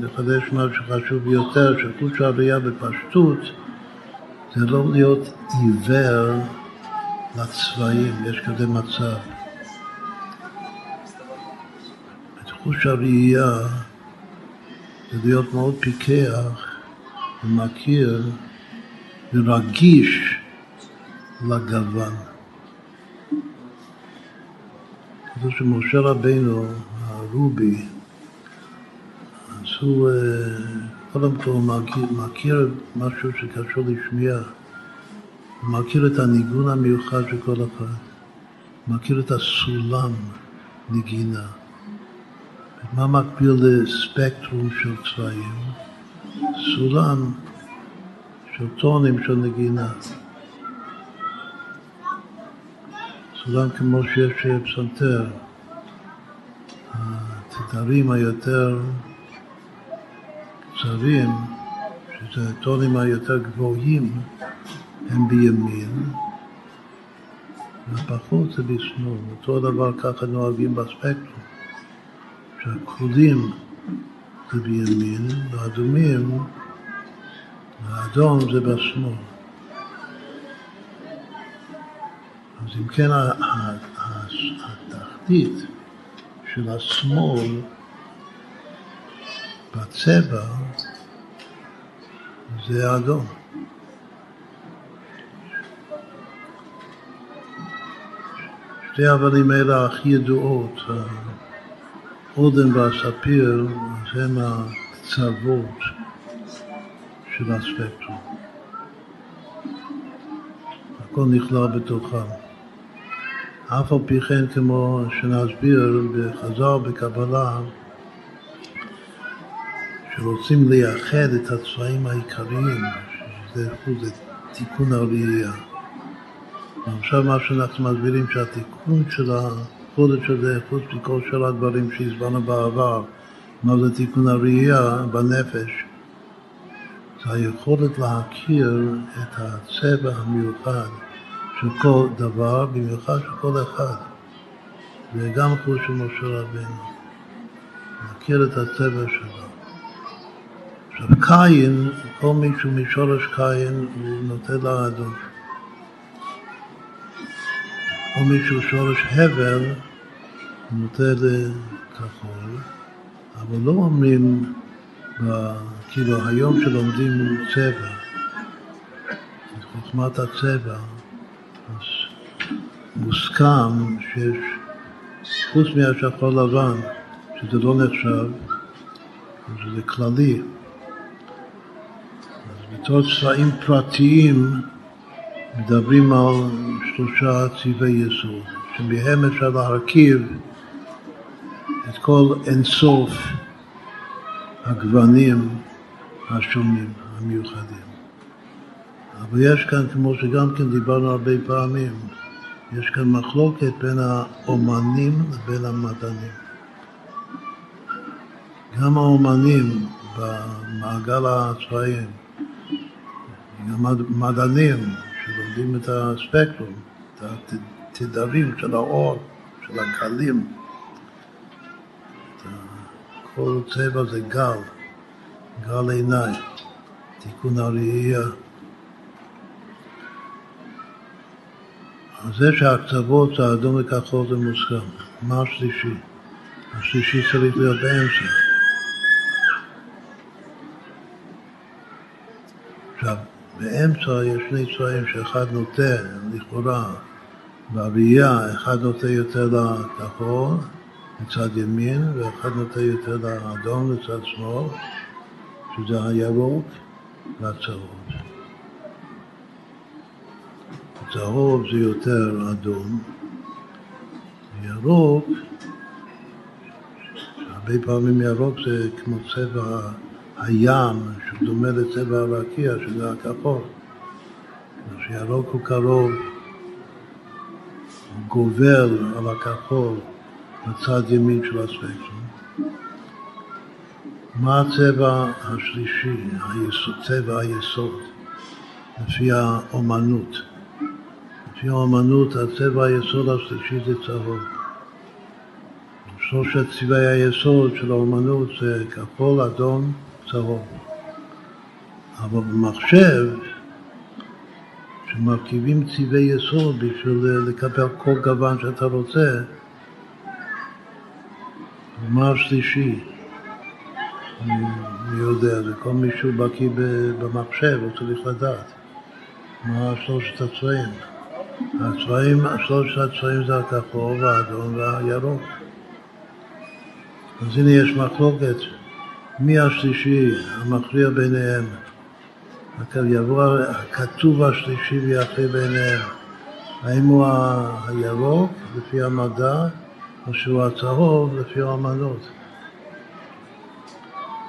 לחדש מה שחשוב יותר, שחוש העלייה בפשטות, זה לא להיות עיוור לצבעים, יש כזה מצב. חוש הראייה זה להיות מאוד פיקח ומכיר ורגיש לגוון. כתוב שמשה רבינו, הרובי, אז הוא קודם כל מכיר משהו שקשור לשמיעה, הוא מכיר את הניגון המיוחד של כל אחד, מכיר את הסולם נגינה. מה מקביל לספקטרום של צבעים? סולם של טונים של נגינה. סולם כמו שיש פסנתר. התדרים היותר קצרים, שזה הטונים היותר גבוהים, הם בימין, והפחות זה בשמאל. אותו דבר ככה נוהגים בספקטרום. שהכחולים זה בימין, והאדומים, והאדום זה בשמאל. אז אם כן, התחתית של השמאל בצבע זה האדום. שתי האבנים האלה הכי ידועות, האודם והספיר, הם הקצוות של הספקטרום. הכל נכלל בתוכם. אף על פי כן, כמו שנסביר בחז"ל בקבלה, שרוצים לייחד את הצבעים העיקריים, שזה תיקון הראייה. עכשיו מה שאנחנו מסבירים שהתיקון של החודש הזה, חוץ מכל של הדברים שהסברנו בעבר, מה זה תיקון הראייה בנפש, זה היכולת להכיר את הצבע המיוחד של כל דבר, במיוחד של כל אחד. זה גם חוש של משה רבינו, להכיר את הצבע שלו. עכשיו קין, כל מישהו משורש קין, הוא נותן לאדום. או מישהו שורש הבל, הוא נוטה לכחול, אבל לא אומרים, כאילו היום שלומדים צבע, את חוכמת הצבע, אז מוסכם שיש, חוץ מהשחור לבן, שזה לא נחשב, שזה כללי. אז בתור צבעים פרטיים, מדברים על שלושה צבעי יסוד, שמהם אפשר להרכיב את כל אינסוף הגוונים השונים, המיוחדים. אבל יש כאן, כמו שגם כן דיברנו הרבה פעמים, יש כאן מחלוקת בין האומנים לבין המדענים. גם האומנים במעגל הצבעים, גם המדענים, שלומדים את הספקטרום, את התדרים של האור, של הגלים. כל צבע זה גל, גל עיניי, תיקון הראייה. אז זה שהקצוות, האדום וכחול זה מוסכם. מה השלישי? השלישי צריך להיות באמצע. עכשיו, באמצע יש שני צבעים שאחד נוטה, לכאורה, בראייה, אחד נוטה יותר לכחול, לצד ימין, ואחד נוטה יותר לאדום, לצד שמאל, שזה הירוק והצהוב. הצהוב זה יותר אדום, וירוק, הרבה פעמים ירוק זה כמו צבע הים, שדומה לצבע הרקיע, שזה הכחול. שירוק הוא קרוב, הוא גובל על הכחול בצד ימין של הספקטרום. מה הצבע השלישי, צבע היסוד, לפי האומנות? לפי האומנות, הצבע היסוד השלישי זה צהוב. שלושת צבעי היסוד של האומנות זה כחול, אדום, צהוב. אבל במחשב, שמרכיבים צבעי יסוד בשביל לקבל כל גוון שאתה רוצה, ומה השלישי? אני יודע, זה כל מישהו בקיא במחשב, הוא צריך לדעת. מה שלושת הצבעים? שלושת הצבעים זה הכחול, האדום והירוק. אז הנה יש מחלוקת, מי השלישי המכריע ביניהם? יבוא הכתוב השלישי ויכריע ביניהם. האם הוא הירוק לפי המדע, או שהוא הצהוב לפי האמנות?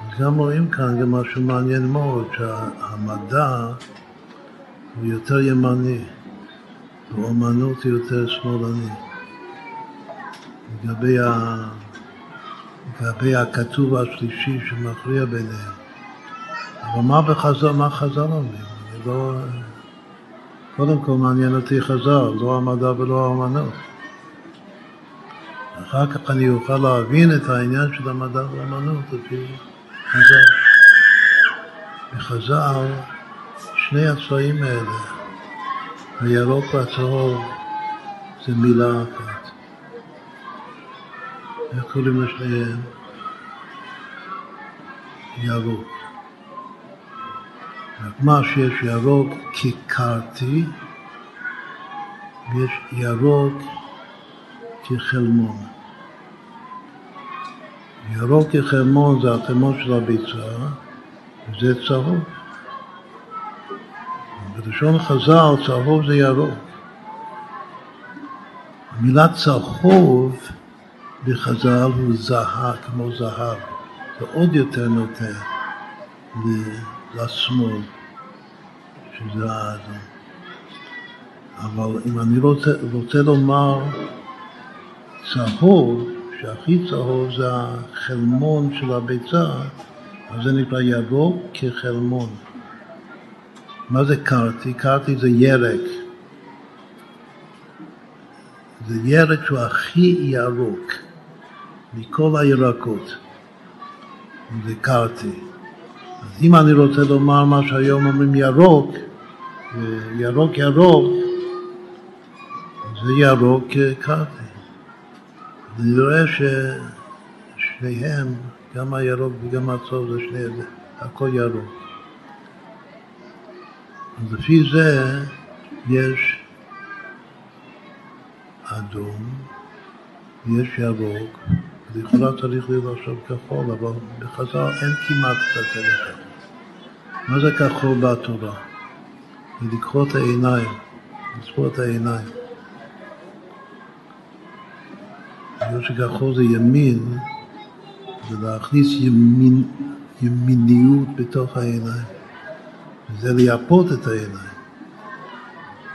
אז גם רואים כאן גם משהו מעניין מאוד, שהמדע הוא יותר ימני, והאמנות היא יותר שמאלני. לגבי הכתוב השלישי שמכריע ביניהם. אבל מה חז"ל אומרים? קודם כל מעניין אותי חז"ל, לא המדע ולא האמנות. אחר כך אני אוכל להבין את העניין של המדע והאמנות לפי חז"ל. בחז"ל, שני הצבעים האלה, הירוק והצהוב, זה מילה אחת. איך קוראים לשניהם? ירוק. רק מה שיש ירוק כקרתי, ויש ירוק כחלמון. ירוק כחלמון זה החלמון של הביצה, וזה צהוב. בלשון חז"ל, צהוב זה ירוק. המילה צהוב בחז"ל הוא זהב, כמו זהב, ועוד יותר נוטה לשמאל, שזה האדום. אבל אם אני רוצה לומר צהוב, שהכי צהוב זה החלמון של הביצה, אז זה נקרא ירוק כחלמון. מה זה קרתי? קרתי זה ירק. זה ירק שהוא הכי ירוק מכל הירקות, זה קרתי. אז אם אני רוצה לומר מה שהיום אומרים ירוק, ירוק ירוק, זה ירוק קרתי. אני רואה ששניהם, גם הירוק וגם הצהוב, זה שניהם, הכל ירוק. אז לפי זה יש אדום, יש ירוק, ולכאורה צריך להיות עכשיו כחול, אבל בחז"ל אין כמעט כזה לכם. מה זה כחול בתורה? זה לקחות העיניים, לצפות העיניים. היות שכחול זה ימין, זה להכניס ימיניות בתוך העיניים, וזה לייפות את העיניים.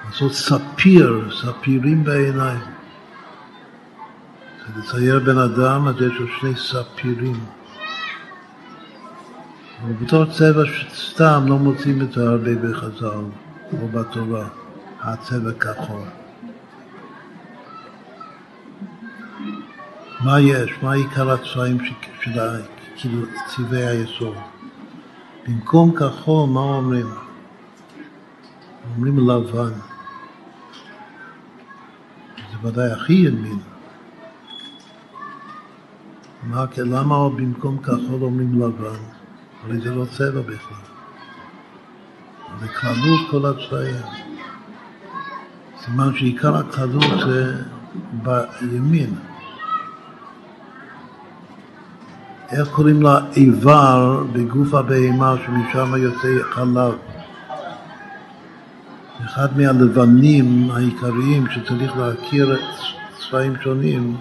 לעשות ספיר, ספירים בעיניים. זה לצייר בן אדם, אז יש לו שני ספירים. ובתור צבע סתם לא מוצאים את הרבה בחז"ל, או בתורה, הצבע כחול. מה יש? מה עיקר הצבעים של צבעי היסוד? במקום כחול, מה אומרים? אומרים לבן. זה ודאי הכי ימין. למה במקום כחול אומרים לבן? אבל זה לא צבע בכלל. זה כללות כל הצבעים. סימן שעיקר הכללות זה בימין. איך קוראים לאיבר בגוף הבהמה שמשם יוצא חלב? אחד מהלבנים העיקריים שצריך להכיר צבעים שונים,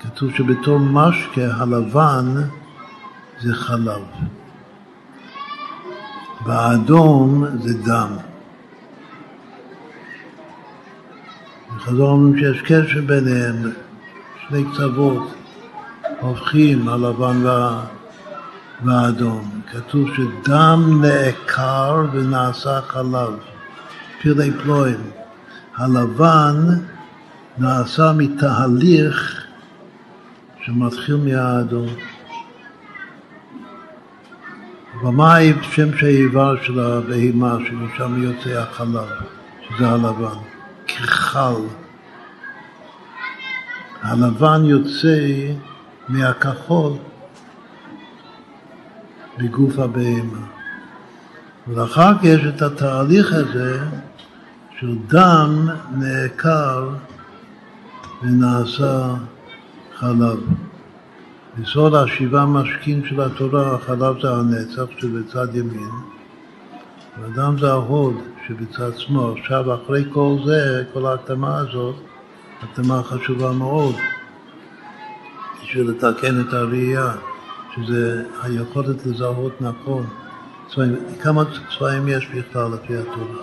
כתוב שבתור משקה הלבן זה חלב, והאדום זה דם. וחז"ל אומרים שיש קשר ביניהם, שני קצוות הופכים, הלבן והאדום. כתוב שדם נעקר ונעשה חלב. פלאי פלואים, הלבן נעשה מתהליך שמתחיל מהאדום. הבמה היא שם שהעיבר של הבהימה, שמשם יוצא החלב, שזה הלבן, כחל. הלבן יוצא מהכחול בגוף הבהימה. ולאחר כך יש את התהליך הזה של דם נעקר ונעשה חלב. בסוד השבעה משקים של התורה, החלב זה הנצח שבצד ימין, והדם זה ההוד שבצד שמאל. עכשיו, אחרי כל זה, כל ההקדמה הזאת, הקדמה חשובה מאוד, בשביל לתקן את הראייה, שזה היכולת לזהות נכון. כמה צבעים יש בכלל לפי התורה?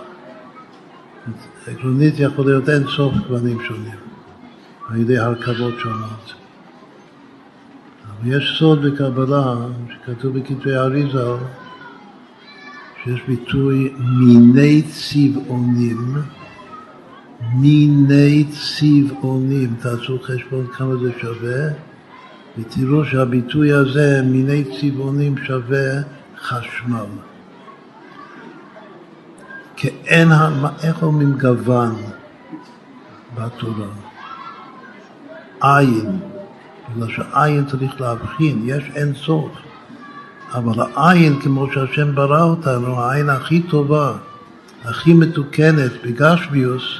עקרונית יכול להיות אין סוף גוונים שונים, על ידי הרכבות שונות. אבל יש סוד בקבלה, שכתוב בכתבי אריזה, שיש ביטוי מיני צבעונים, מיני צבעונים, תעשו חשבון כמה זה שווה, ותראו שהביטוי הזה, מיני צבעונים, שווה חשמל. כאין, איך אומרים גוון בתורה? עין, בגלל שעין צריך להבחין, יש אין סוף. אבל העין, כמו שהשם ברא אותנו, העין הכי טובה, הכי מתוקנת בגשמיוס,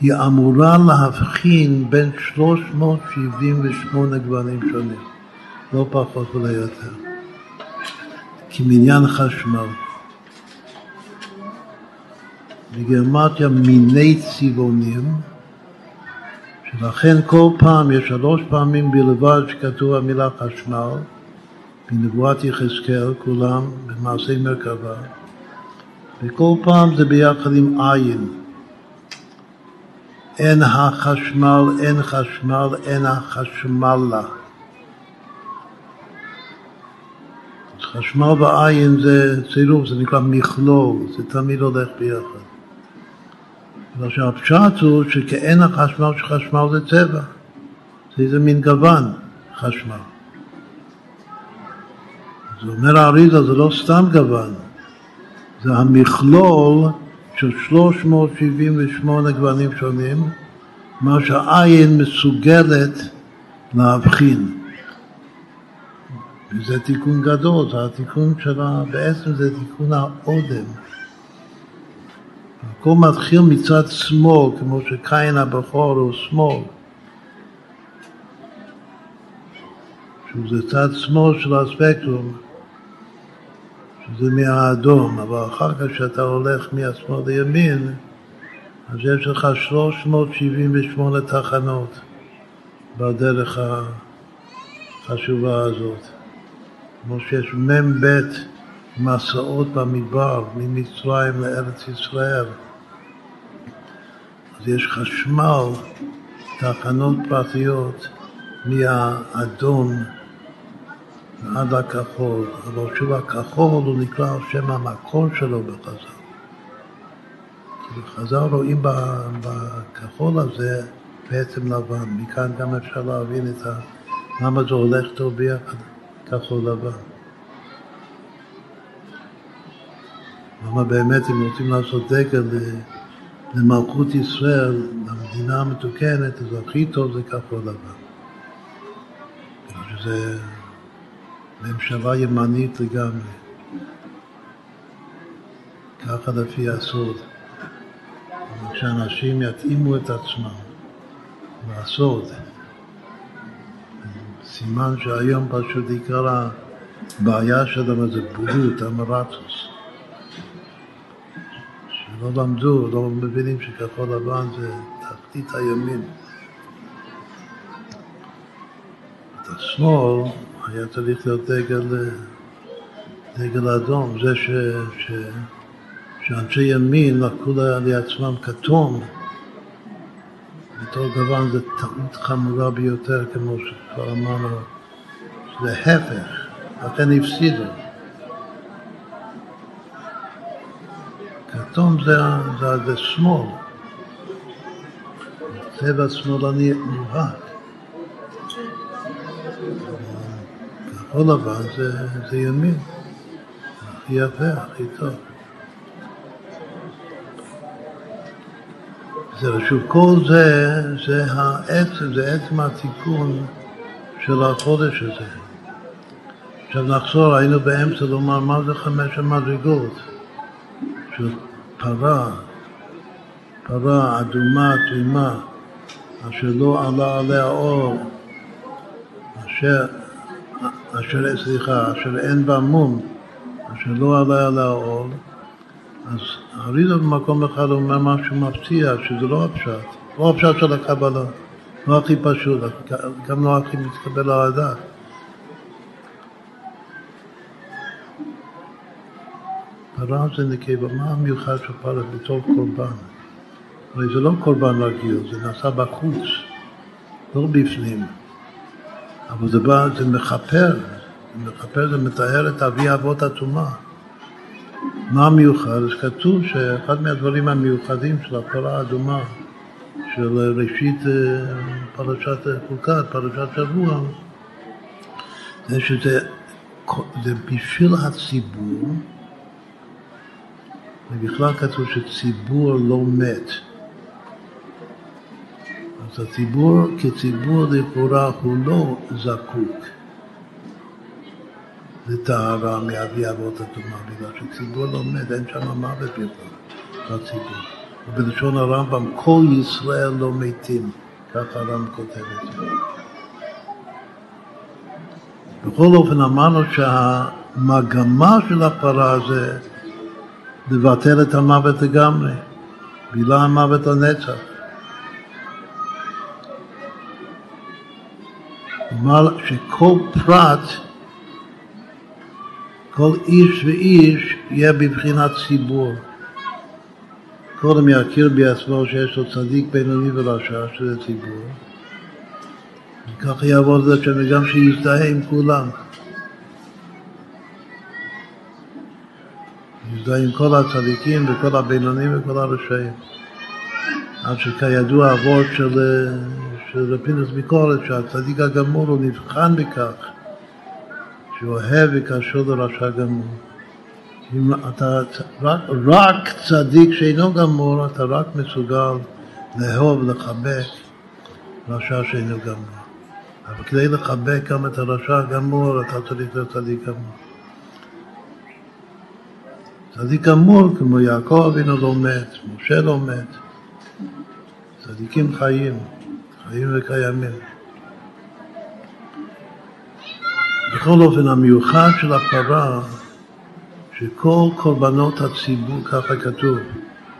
היא אמורה להבחין בין 378 גוונים שונים, לא פחות ולא יותר, כמניין חשמל. בגרמטיה מיני צבעונים, שלכן כל פעם, יש 3 פעמים בלבד שכתוב המילה חשמל, בנבואת יחזקאל, כולם במעשה מרכבה, וכל פעם זה ביחד עם עין. אין החשמל, אין חשמל, אין החשמלה. חשמל ועין זה צילוב, זה נקרא מכלול, זה תמיד הולך ביחד. עכשיו, הפשט הוא שכאין החשמל, שחשמל זה צבע. זה איזה מין גוון חשמל. זה אומר האריזה, זה לא סתם גוון. זה המכלול של 378 גוונים שונים, מה שהעין מסוגלת להבחין. וזה תיקון גדול, זה התיקון שלה, בעצם זה תיקון האודם. הכל מתחיל מצד שמאל, כמו שקין הבכור הוא שמאל. שזה צד שמאל של הספקטרום, שזה מהאדום, אבל אחר כך שאתה הולך מהשמאל לימין, אז יש לך 378 תחנות בדרך החשובה הזאת. כמו שיש מבית מסעות במדבר, ממצרים לארץ ישראל. אז יש חשמל, תחנות פרטיות, מהאדום ועד הכחול. אבל שוב, הכחול הוא נקרא שם המקור שלו בחז"ל. כי בחז"ל רואים בכחול הזה בעצם לבן. מכאן גם אפשר להבין את למה זה הולך טוב ביחד, כחול לבן. למה באמת אם רוצים לעשות דגל למלכות ישראל, למדינה המתוקנת, אז הכי טוב זה כחול לבן. זה ממשלה ימנית לגמרי. ככה לפי הסוד. כשאנשים יתאימו את עצמם לעשות, סימן שהיום פשוט עיקר הבעיה שלנו זה בורות, אמרטוס. שלא למדו, לא מבינים שכחול לבן זה תחתית הימין. השמאל היה צריך להיות דגל אדום, זה שאנשי ימין לקחו לעצמם כתום, בתור גוון זה טעות חמורה ביותר, כמו שכבר אמרנו, זה הפך, לכן הפסידו. כתום זה שמאל, צבע שמאלני מובהק. או לבן זה ימין, הכי יפה, הכי טוב. זה רשוב, כל זה, זה העצם, זה עצם התיקון של החודש הזה. עכשיו נחזור, היינו באמצע לומר מה זה 5 המדרגות של פרה, פרה אדומה, תמימה, אשר לא עלה עליה אור, אשר אין בה מום, אשר לא עלה עליה אור. אז הרי"ד במקום אחד אומר משהו מפתיע, שזה לא הפשט, לא הפשט של הקבלה, לא הכי פשוט, גם לא הכי מתקבל על הדעת. פרה זה נקבה, מה המיוחד של פרה בתור קורבן? הרי זה לא קורבן רגיל, זה נעשה בחוץ, לא בפנים. אבל זה בא, זה מכפר, זה מכפר, זה מתאר את אבי אבות הטומאה. מה המיוחד? אז כתוב שאחד מהדברים המיוחדים של הפרה האדומה, של ראשית פרשת חוקת, פרשת שבוע, זה שזה בשביל הציבור, ובכלל כתוב שציבור לא מת. אז הציבור כציבור לכאורה הוא לא זקוק לטהרה מאבי אבות הטומאה, בגלל שציבור לא מת, אין שם מוות בכלל לציבור. ובלשון הרמב"ם, כל ישראל לא מתים, ככה הרמב"ם כותב את זה. בכל אופן אמרנו שהמגמה של הפרה הזה לבטל את המוות לגמרי, בילה המוות לנצח. כלומר שכל פרט, כל איש ואיש יהיה בבחינת ציבור. קודם יכיר בעצמו שיש לו צדיק בינוני ורשע, שזה ציבור. וכך יעבור את זה וגם שיזדהה עם כולם. יזדהה עם כל הצדיקים וכל הבינונים וכל הרשעים. עד שכידוע עבור של פינס ביקורת, שהצדיק הגמור הוא נבחן בכך, שאוהב וקשור לרשע גמור. אם אתה רק צדיק שאינו גמור, אתה רק מסוגל לאהוב, לחבק רשע שאינו גמור. אבל כדי לחבק גם את הרשע הגמור, אתה צריך להיות צדיק גמור. צדיק גמור, כמו יעקב אבינו לא מת, משה לא מת. צדיקים חיים, חיים וקיימים. בכל אופן, המיוחד של הפרה, שכל קורבנות הציבור, ככה כתוב,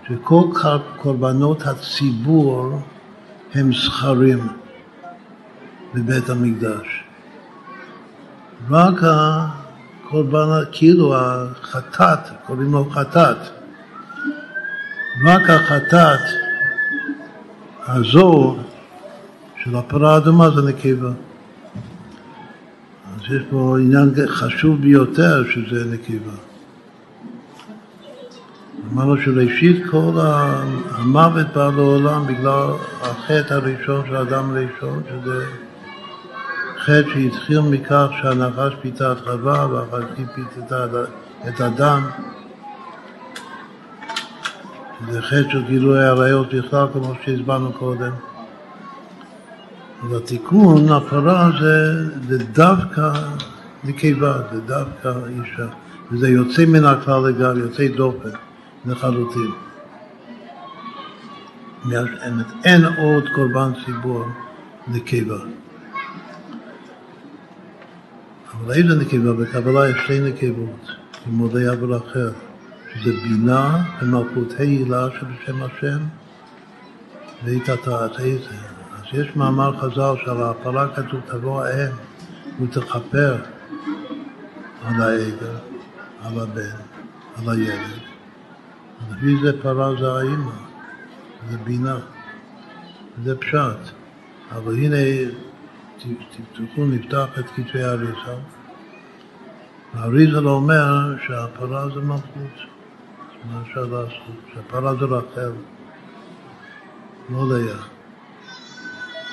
שכל קורבנות הציבור הם זכרים בבית המקדש. רק הקורבן, כאילו החטאת, קוראים לו חטאת, רק החטאת הזו של הפרה האדומה זה נקבה. אז יש פה עניין חשוב ביותר שזה נקבה. אמרנו שראשית כל המוות בא לעולם בגלל החטא הראשון של האדם הראשון, שזה חטא שהתחיל מכך שהנחש פיתה את חווה ואחר כך פיתה את אדם. זה חטא של גילוי עריות בכלל, כמו שהסברנו קודם. והתיקון, הפרה זה דווקא נקבה, זה דווקא אישה, וזה יוצא מן הכלל לגמרי, יוצא דופן לחלוטין. אין עוד קורבן ציבור נקבה. אבל איזה נקבה? בקבלה יש שתי נקבות, לימודי אבל אחר, שזה בינה ומלכות הילה שבשם השם, והתתעת איזה. אז יש מאמר חז"ל שעל הפרה כתוב תבוא האם ותכפר על העגל, על הבן, על הילד. לפי זה פרה זה האמא, זה בינה, זה פשט. אבל הנה תפתחו, נפתח את כתבי האריזה. האריזה לא אומר שהפרה זה מלכות, שהפרה זה רחל, לא ליח.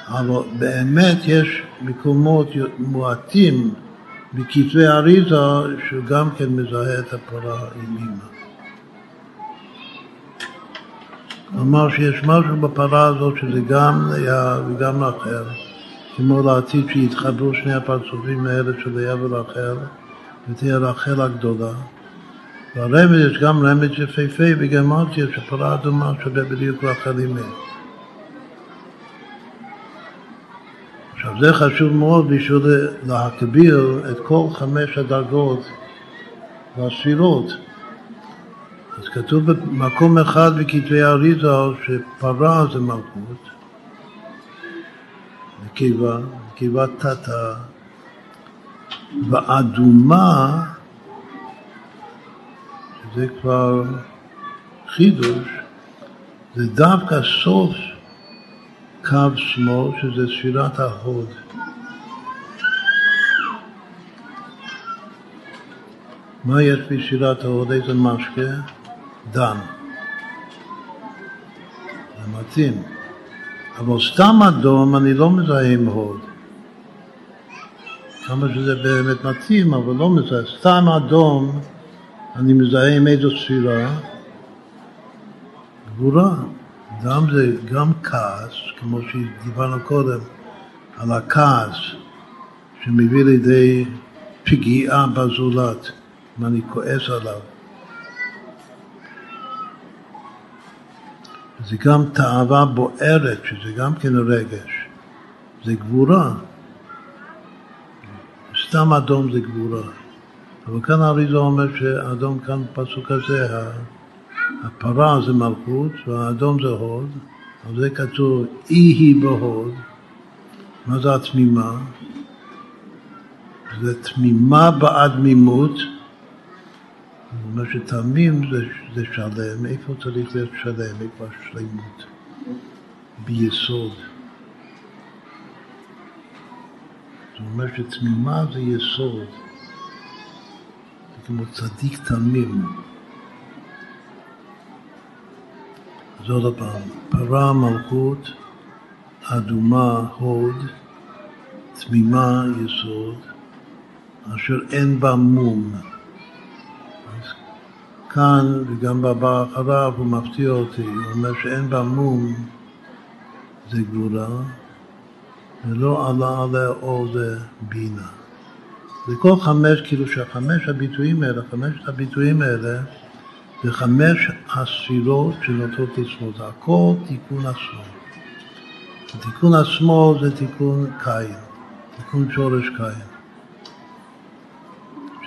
אבל באמת יש מקומות מועטים בכתבי אריזה, שהוא גם כן מזהה את הפרה עם אימא. אמר שיש משהו בפרה הזאת שזה גם היה וגם לאחר, כמו לעתיד שהתחברו שני הפרצופים האלה של היה ולאחר, ותהיה רחל הגדולה. והרמז, יש גם רמז יפהפה בגמטריה שפרה אדומה שווה בדיוק רחל אימא. עכשיו זה חשוב מאוד בשביל להקביר את כל 5 הדרגות והספירות. אז כתוב במקום אחד בכתבי אריזה שפרה זה מלכות, נקבה, נקבה תתה, ואדומה, שזה כבר חידוש, זה דווקא סוף קו שמאל, שזה ספירת ההוד. מה יש בספירת ההוד? איזה משקה? דם. זה מתאים. אבל סתם אדום אני לא מזהה עם הוד. כמה שזה באמת מתאים, אבל לא מזהה. סתם אדום אני מזהה עם איזו ספירה. גבורה. דם זה גם כעס, כמו שדיברנו קודם, על הכעס שמביא לידי פגיעה בזולת. אם אני כועס עליו. זה גם תאווה בוערת, שזה גם כן רגש. זה גבורה. סתם אדום זה גבורה. אבל כאן אריזה אומר שאדום כאן פסוק הזה, הפרה זה מלכות והאדום זה הוד. אז זה כתוב, אי היא בהוד. מה זה התמימה? זה תמימה בעד מימות. זאת אומרת שתמים זה שלם, איפה צריך להיות שלם, איפה השלמות, ביסוד. זאת אומרת שתמימה זה יסוד, זה כמו צדיק תמים. אז עוד הפעם, פרה מלכות, אדומה הוד, תמימה יסוד, אשר אין בה מום. כאן וגם בבא אחריו הוא מפתיע אותי, הוא אומר שאין בה מום זה גבורה, ולא עלה עליה או זה בינה. וכל 5, כאילו חמשת הביטויים האלה, זה 5 הספירות שנוטות לשמאל, זה הכל תיקון השמאל. תיקון השמאל זה תיקון קין, תיקון שורש קין.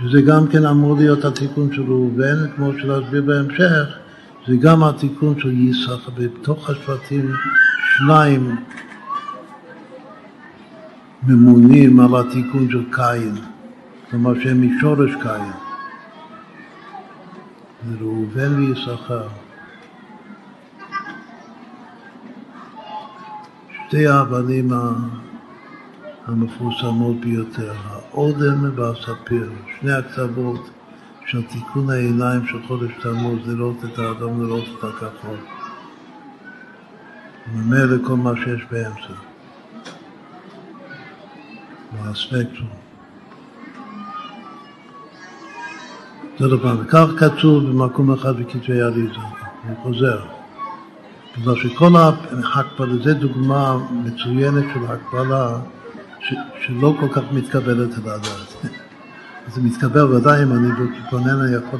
שזה גם כן אמור להיות התיקון של ראובן, כמו שלהסביר בהמשך, זה גם התיקון של יששכר, בתוך השבטים 2 ממונים על התיקון של קין, כלומר שהם משורש קין. זה ראובן ויששכר. שתי האבנים המפורסמות ביותר, האודם והספיר, שני הקצוות של תיקון העיניים של חודש תמוז, לראות את האדום, לראות את הכחול. וממילא לכל מה שיש באמצע. והספקטרום. זה דבר, וכך כתוב במקום אחד בכתבי אריזה. אני חוזר. בגלל שכל ההקבלה, זו דוגמה מצוינת של ההקבלה, שלא כל כך מתקבלת על הדעת. זה מתקבל ודאי, אם אני בפונן, אני יכול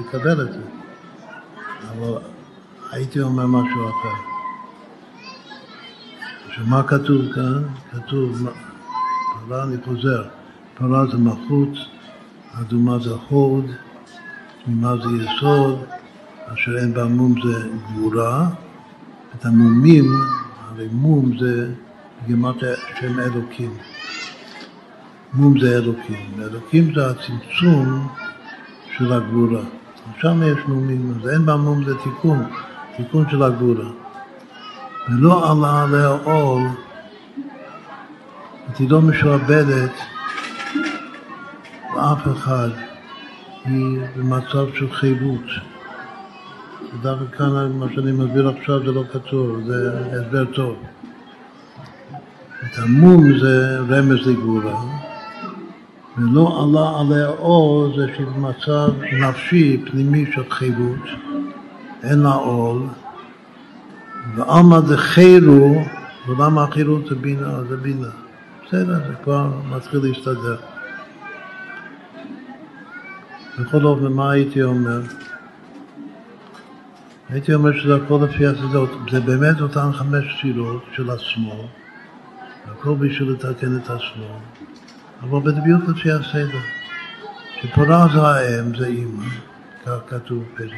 לקבל את זה. אבל הייתי אומר משהו אחר. שמה כתוב כאן? כתוב, פרה, אני חוזר, פרה זה מלכות, אדומה זה הוד, תמימה זה יסוד, אשר אין בה מום זה גבורה, את המומים, הרי מום זה גמרת שם אלוקים. מום זה אלוקים. אלוקים זה הצמצום של הגבורה. שם יש מומים, אז אין בה מום, זה תיקון. תיקון של הגבורה. ולא עלה עליה עול, היא לא משועבדת לאף אחד. היא במצב של חילות. דווקא כאן מה שאני מסביר עכשיו זה לא קצור, זה הסבר טוב. את המום זה רמז לגבורה, ולא עלה עליה עול, זה שבמצב נפשי פנימי של חירות, אין לה עול, ועלמא דחירו, ולמה החירות זה בינה, זה בינה. בסדר, זה כבר מתחיל להסתדר. בכל אופן, מה הייתי אומר? הייתי אומר שזה הכל לפי הסדות, זה באמת אותן 5 סירות של השמאל, הכל בשביל לתקן את השמאל, אבל בדיוק לפי הסדר, שתורה זה האם, זה אימא, כך כתוב פרש.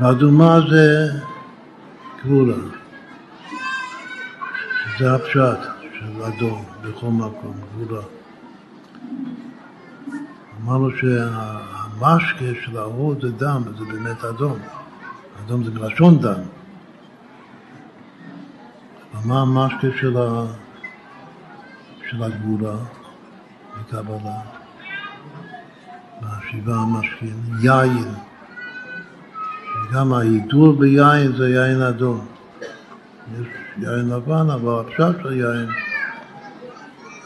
והאדומה זה גבולה, זה הפשט של אדום בכל מקום, גבולה. אמרנו שהמשקה של האור זה דם, זה באמת אדום. אדום זה מלשון דם. ומה המשקה של הגבולה, בקבלה, מהשבעה המשקים, יין. גם ההידור ביין זה יין אדום. יש יין לבן, אבל הפשט של יין.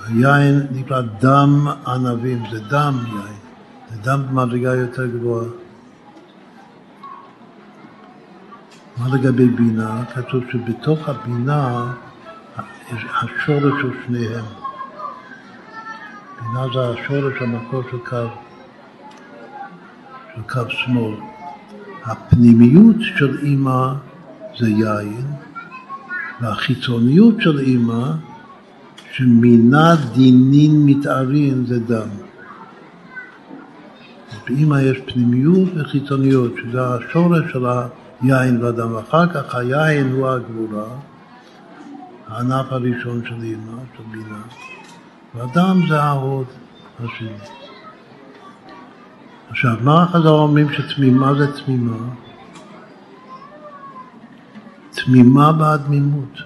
היין נקרא דם ענבים, זה דם יין, זה דם במדרגה יותר גבוהה. מה לגבי בינה? כתוב שבתוך הבינה יש השורש של שניהם. בינה זה השורש, המקור של קו שמאל. הפנימיות של אמא זה יין, והחיצוניות של אמא שמינה דינין מתארין זה דם. באמא יש פנימיות וחיצוניות, שזה השורש של היין והדם. אחר כך היין הוא הגבולה, הענף הראשון של אמא, של בינה, והדם זה ההוד השני. עכשיו, מה החז"ל אומרים שתמימה זה תמימה? תמימה בהדמימות.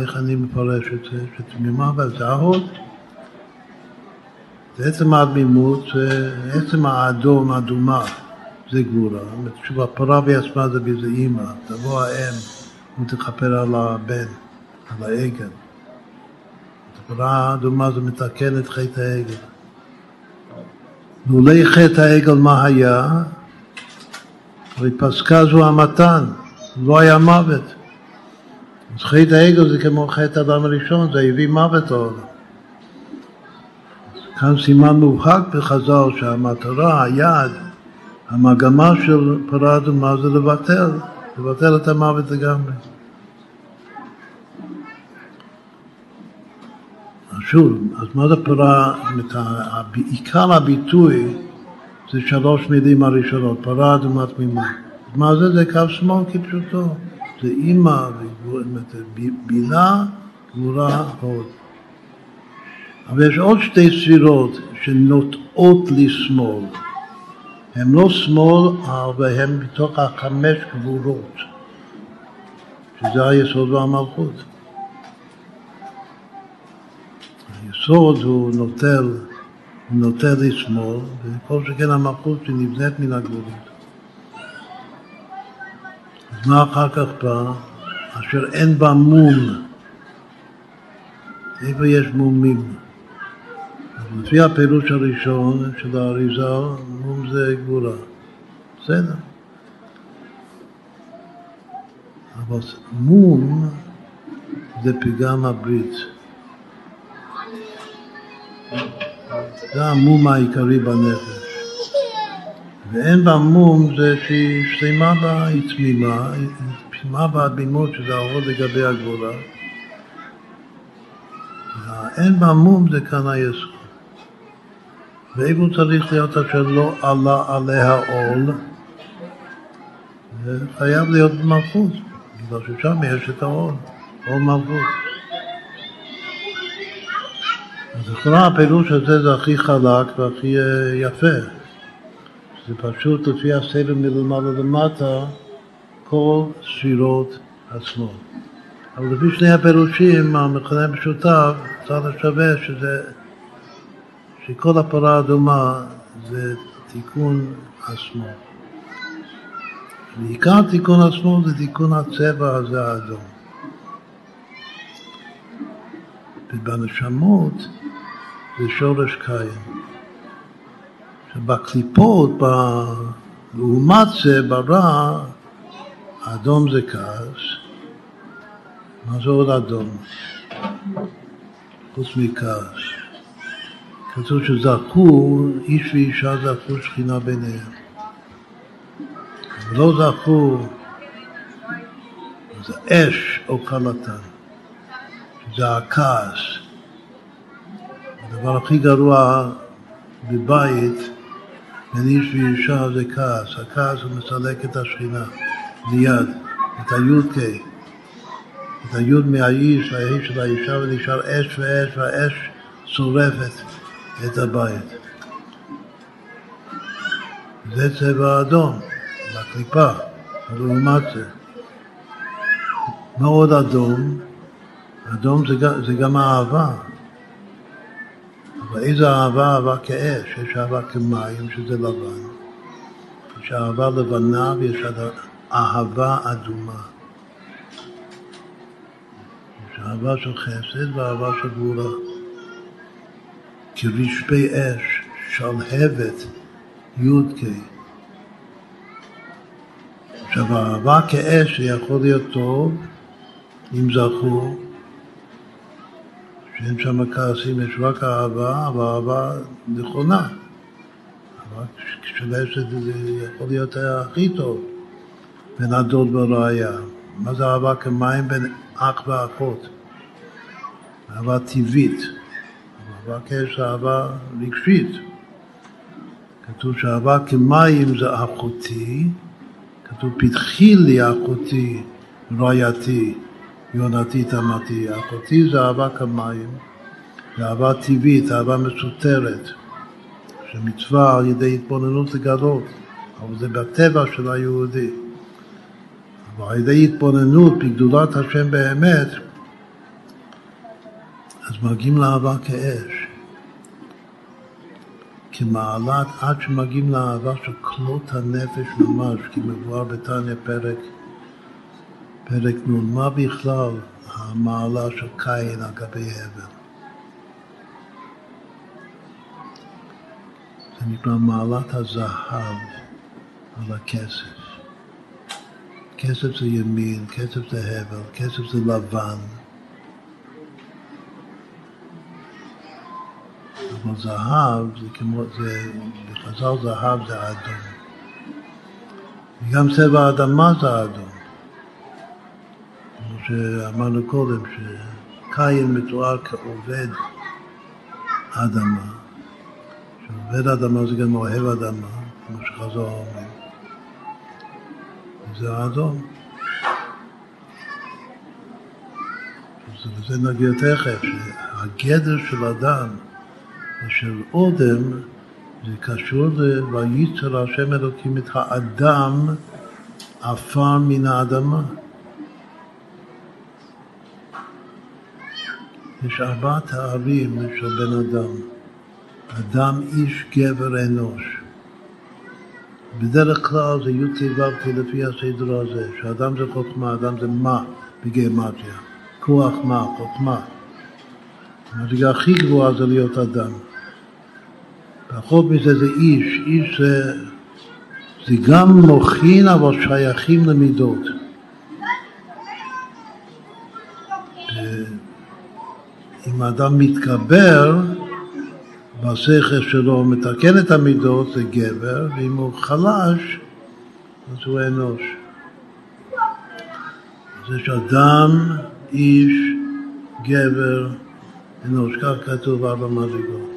איך אני מפרש את זה? שתמימה זה ההוד. זה עצם ההדמימות, זה עצם האדום, האדומה, זה גבולה. שוב, הפרה ויסמה זה בזה אימא, תבוא האם, ותכפר על הבן, על העגל. הפרה האדומה זה מתקן את חטא העגל. לולי חטא העגל מה היה? הרי פסקה זו המתן, לא היה מוות. אז חטא העגל זה כמו חטא האדם הראשון, זה הביא מוות העולם. כאן סימן מובהק בחז"ל שהמטרה, היעד, המגמה של פרה אדומה זה לבטל את המוות לגמרי. שוב, אז מה זה פרה, עיקר הביטוי זה 3 מילים הראשונות, פרה אדומה תמימה. מה זה? זה קו שמאל כפשוטו. זה אימא, בינה, גבורה, הוד. אבל יש עוד 2 ספירות שנוטעות לשמאל. הן לא שמאל, אבל הן בתוך 5 גבורות, שזה היסוד והמלכות. היסוד הוא נוטה לשמאל, וכל שכן המלכות שנבנית מן הגבורות. מה אחר כך בא? אשר אין בה מום. איפה יש מומים? לפי הפירוש הראשון של האריז"ל, מום זה גבולה. בסדר. אבל מום זה פגם הברית. זה המום העיקרי בנפש. ואין בה מום זה שהיא שתימה בה, היא תמימה, היא תמימה בהדמימות שזה ההוד לגבי הגבולה. אין בה מום זה כאן היסוד. ואיפה צריך להיות אשר לא עלה עליה עול, זה חייב להיות במלכות, בגלל ששם יש את העול, עול מלכות. אז לכאורה הפירוש הזה זה הכי חלק והכי יפה. זה פשוט לפי הסדר מלמעלה למטה, כל ספירות עצמו. אבל לפי שני הפירושים, המכנה המשותף, צריך לשווה שכל הפרה האדומה זה תיקון עצמו. בעיקר תיקון עצמו זה תיקון הצבע הזה האדום. ובנשמות זה שורש קיים. שבקליפות, לעומת זה, ברע, אדום זה כעס. מה זה עוד אדום? חוץ מכעס. כתוב שזכו, איש ואישה זכו שכינה ביניהם. ולא זכו, זה אש או קלטן. זה הכעס. הדבר הכי גרוע בבית, בין איש ואישה זה כעס. הכעס הוא מסלק את השכינה, מיד, את היודקי. את היוד מהאיש, האיש של האישה, ונשאר אש ואש, והאש שורפת את הבית. זה צבע אדום, בקליפה, לעומת זה. מה עוד אדום? אדום זה גם האהבה. אבל איזה אהבה? אהבה כאש, יש אהבה כמים, שזה לבן. יש אהבה לבנה ויש אהבה אדומה. יש אהבה של חסד ואהבה של גבורה. כרשפי אש, שלהבת, יודקי. עכשיו, אהבה כאש יכול להיות טוב, אם זכו, שאין שם כעסים, יש רק אהבה, אבל אהבה נכונה. אבל כשלשת זה יכול להיות הכי טוב, בין הדוד ורעיה. מה זה אהבה כמים בין אח ואחות? אהבה טבעית. אהבה כאש, אהבה רגשית. כתוב שאהבה כמים זה אחותי, כתוב פתחי לי אחותי, רעייתי. יונתי תמתי, אחותי זה אהבה כמים, זה אהבה טבעית, אהבה מסותרת, שמצווה על ידי התבוננות לגלות, אבל זה בטבע של היהודי. אבל על ידי התבוננות, בגדולת השם באמת, אז מגיעים לאהבה כאש, כמעלת עד שמגיעים לאהבה של כלות הנפש ממש, כמבואר בתניא פרק נון, מה בכלל המעלה של קין אגבי הבל? זה נקרא מעלת הזהב על הכסף. כסף זה ימין, כסף זה הבל, כסף זה לבן. אבל זהב זה כמו, בחז"ל זהב זה אדום. וגם צבע האדמה זה אדום. שאמרנו קודם שקין מתואר כעובד אדמה, שעובד אדמה זה גם אוהב אדמה, כמו שחז"ל אומרים, וזה אדום. וזה נגיע תכף, שהגדר של אדם ושל אודם זה קשור ל"וייצר השם אלוקים את האדם עפר מן האדמה". יש 4 תארים של בן אדם. אדם, איש, גבר, אנוש. בדרך כלל זה יו"ת-ו"ת לפי הסדר הזה, שאדם זה חוכמה, אדם זה מה בגימטריה. כוח מה, חוכמה. המדרגה הכי גבוהה זה להיות אדם. פחות מזה זה איש. איש זה גם מוחין, אבל שייכים למידות. אם האדם מתקבר בשכל שלו, מתקן את המידות, זה גבר, ואם הוא חלש, אז הוא אנוש. אז יש אדם, איש, גבר, אנוש, כך כתוב 4 מדרגות.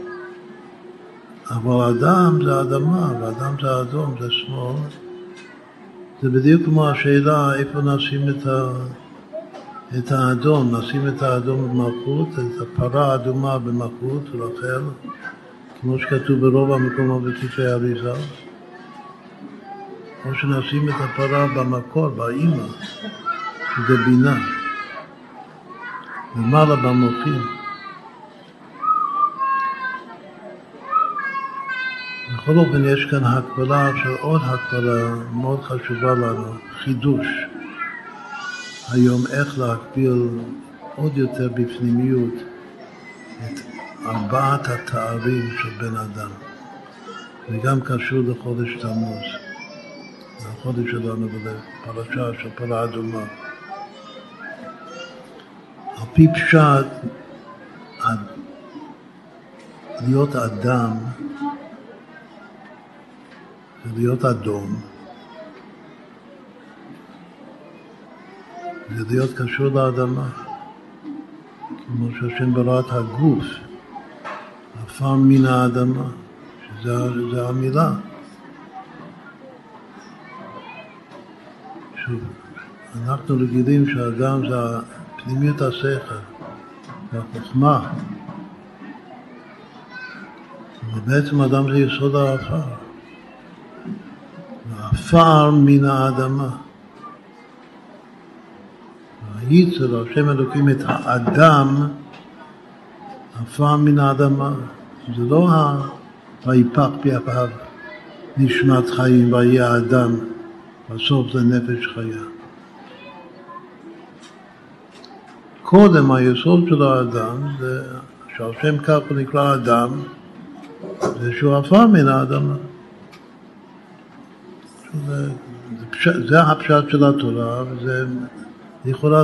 אבל אדם זה אדמה, ואדם זה אדום, זה שמאל. זה בדיוק כמו השאלה איפה נשים את האדום, נשים את האדום במלכות, את הפרה האדומה במלכות, רחל, כמו שכתוב ברוב המקומות בכתבי האריזה, או שנשים את הפרה במקור, באמא, שזה בינה, למעלה במוחים. בכל אופן יש כאן הקבלה, שעוד הקבלה מאוד חשובה לנו, חידוש. היום איך להקביל עוד יותר בפנימיות ארבעת התארים של בן אדם. זה גם קשור לחודש תמוז. החודש שלנו בפרשה של פרה אדומה. על פי פשט, להיות אדם ולהיות אדום ולהיות קשור לאדמה, כמו שהשם ברא את הגוף, עפר מן האדמה, שזה המילה. שוב, אנחנו רגילים שהאדם זה פנימיות השכל, זה החוכמה. ובעצם האדם זה יסוד העפר. העפר מן האדמה. היצר, השם אלוקים את האדם, עפר מן האדמה. זה לא היפח פיפיו, נשמת חיים, ויהי האדם, בסוף זה נפש חיה. קודם היסוד של האדם, שהשם כך נקרא אדם, זה שהוא עפר מן האדמה. זה הפשט של התורה, וזה לכאורה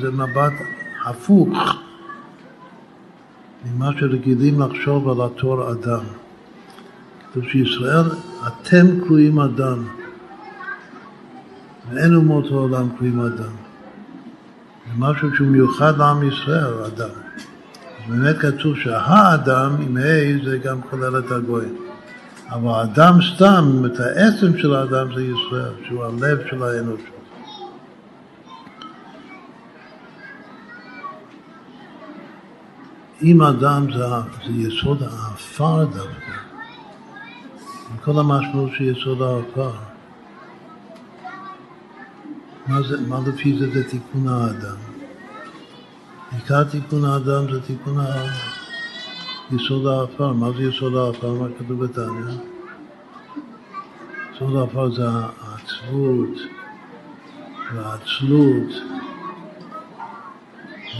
זה מבט הפוך ממה שרגילים לחשוב על התור אדם. כתוב שישראל, אתם קרויים אדם, ואין אומות העולם קרויים אדם. זה משהו שהוא מיוחד לעם ישראל, אדם. אז באמת כתוב שהאדם, עם ה' זה גם כולל את הגוי. אבל האדם סתם, את העצם של האדם זה ישראל, שהוא הלב של האנוש. אם אדם זה יסוד העפר דווקא, וכל המשמעות של יסוד העפר, מה לפי זה תיקון האדם? עיקר תיקון האדם זה תיקון האדם. יסוד העפר, מה זה יסוד העפר? מה כתוב בתניא? יסוד העפר זה העצבות והעצלות.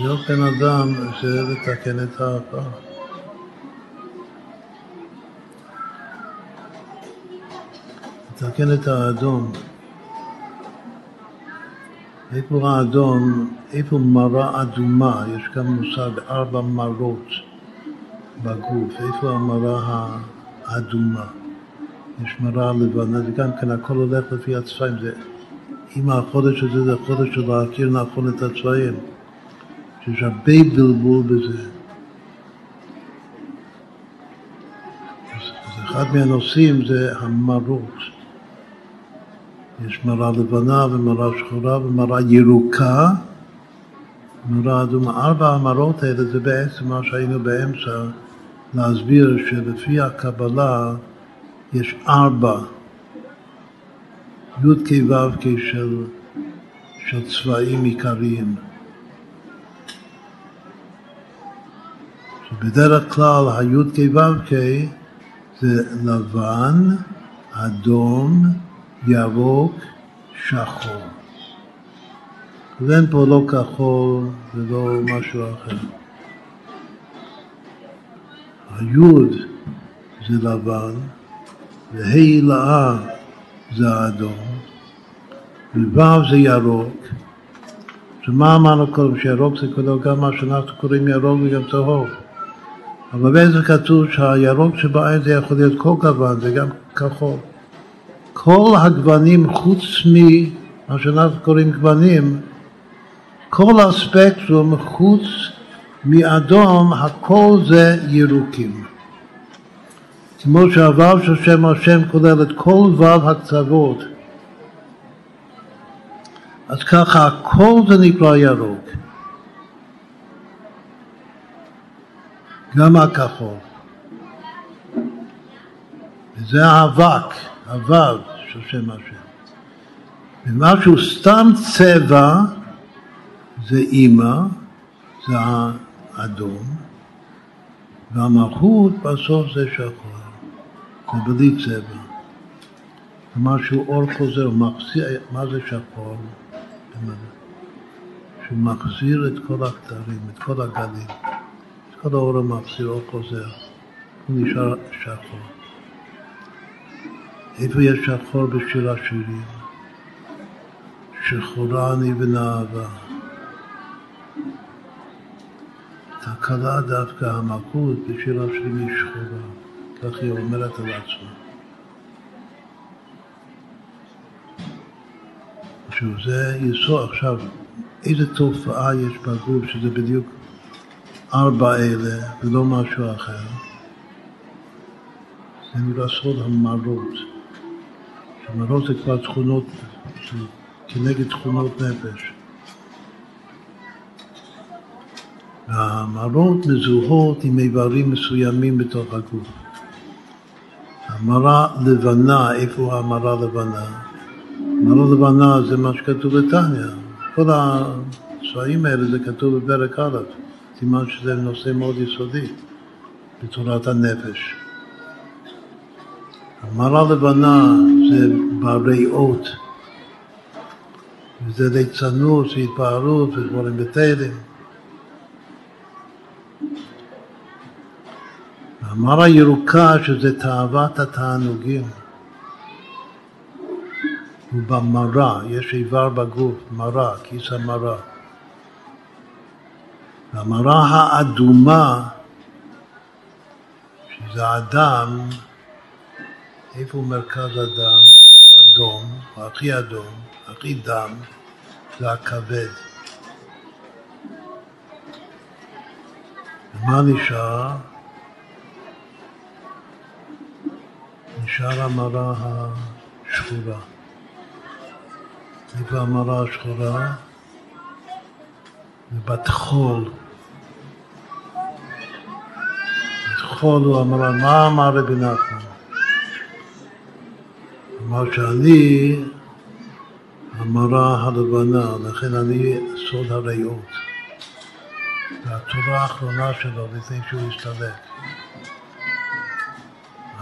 להיות בן אדם זה לתקן את העפר. לתקן את האדום. איפה האדום, איפה מראה אדומה, יש כאן מושג 4 מראות. בגוף, איפה המראה האדומה? יש מראה לבנה, וגם כן הכל הולך לפי הצבעים. אם החודש הזה זה חודש של להכיר נכון את הצבעים, שיש הרבה בלבול בזה. אז אחד מהנושאים זה המראות. יש מראה לבנה ומראה שחורה ומראה ירוקה, מראה אדומה. 4 המראות האלה זה בעצם מה שהיינו באמצע להסביר שלפי הקבלה יש 4 י' כ' ו' כ' של צבעים עיקריים. שבדרך כלל ה-י' כ' ו' כ' זה לבן, אדום, ירוק, שחור. ואין פה לא כחול ולא משהו אחר. היוד זה לבן, והילאה זה האדום, ובב זה ירוק. שמה אמרנו קודם? שירוק זה כולל גם מה שאנחנו קוראים ירוק וגם צהוב. אבל באיזה כתוב שהירוק שבעין זה יכול להיות כל גוון, זה גם כחול. כל הגוונים חוץ ממה שאנחנו קוראים גוונים, כל הספקטרום חוץ מאדום, הכל זה ירוקים. כמו שהוו של שם השם כולל את כל וו הקצוות. אז ככה הכל זה נקרא ירוק. גם הכחול. וזה האבק, הוו של שם השם. ומשהו סתם צבע, זה אימא, זה האדום, והמלכות בסוף זה שחור, זה בלי צבע. משהו אור חוזר, מה זה שחור? שהוא מחזיר את כל הכתרים, את כל הגלים, את אחד האור המפסיר לא חוזר, הוא נשאר שחור. איפה יש שחור בשיר השירים? שחורה אני ונאהבה. תקלה דווקא המכות בשיר השירים היא שחורה, כך היא אומרת על עצמה. שזה יסוד עכשיו, איזה תופעה יש בגוף שזה בדיוק ארבע אלה ולא משהו אחר. זה מרסות המרות. המרות זה כבר תכונות, כנגד תכונות נפש. והמרות מזוהות עם איברים מסוימים בתוך הגוף. המרה לבנה, איפה המרה לבנה? המרה לבנה זה מה שכתוב בתניא. כל הצבעים האלה זה כתוב בפרק א', סימן שזה נושא מאוד יסודי בתורת הנפש. המרה לבנה זה בריאות, וזה ליצנות, התפארות ודברים בטלים. המרה ירוקה שזה תאוות התענוגים. ובמרה, יש איבר בגוף, מרה, כיס המרה. המרה האדומה, שזה אדם, איפה הוא מרכז אדם? שהוא אדום, הוא הכי אדום, הכי דם, זה הכבד. ומה נשאר? נשאר המרה השחורה. איפה המרה השחורה? ובת חול. בת חול הוא אמרה, מה אמר רבי נחמן? אמר שאני המרה הלבנה, לכן אני סוד הריאות. והתורה האחרונה שלו, לפני שהוא הסתלק.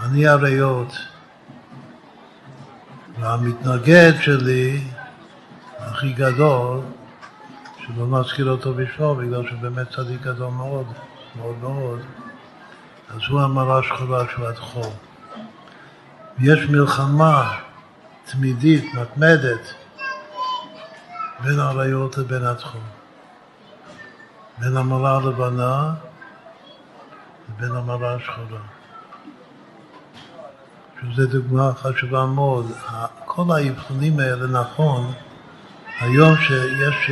אני הריאות, והמתנגד שלי הכי גדול, שלא נזכיר אותו בשמו, בגלל שבאמת צדיק גדול מאוד, מאוד מאוד, אז הוא המרה השחורה שהוא הדחור. יש מלחמה תמידית, מתמדת, בין הריות לבין הדחור. בין המרה לבנה לבין המרה השחורה. שזו דוגמה חשובה מאוד. כל ההבחונים האלה נכון, היום שיש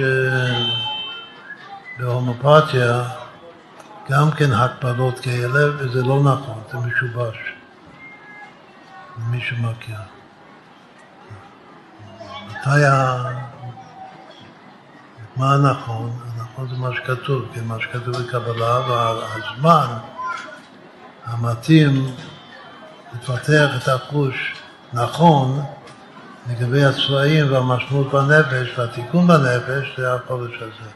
בהומופתיה גם כן הקפלות כאלה, וזה לא נכון, זה משובש. למי שמכיר. מה הנכון? הנכון זה מה שכתוב, כי מה שכתוב בקבלה, והזמן המתאים לפתח את החוש נכון, לגבי הצבעים והמשמעות בנפש והתיקון בנפש, זה החודש הזה.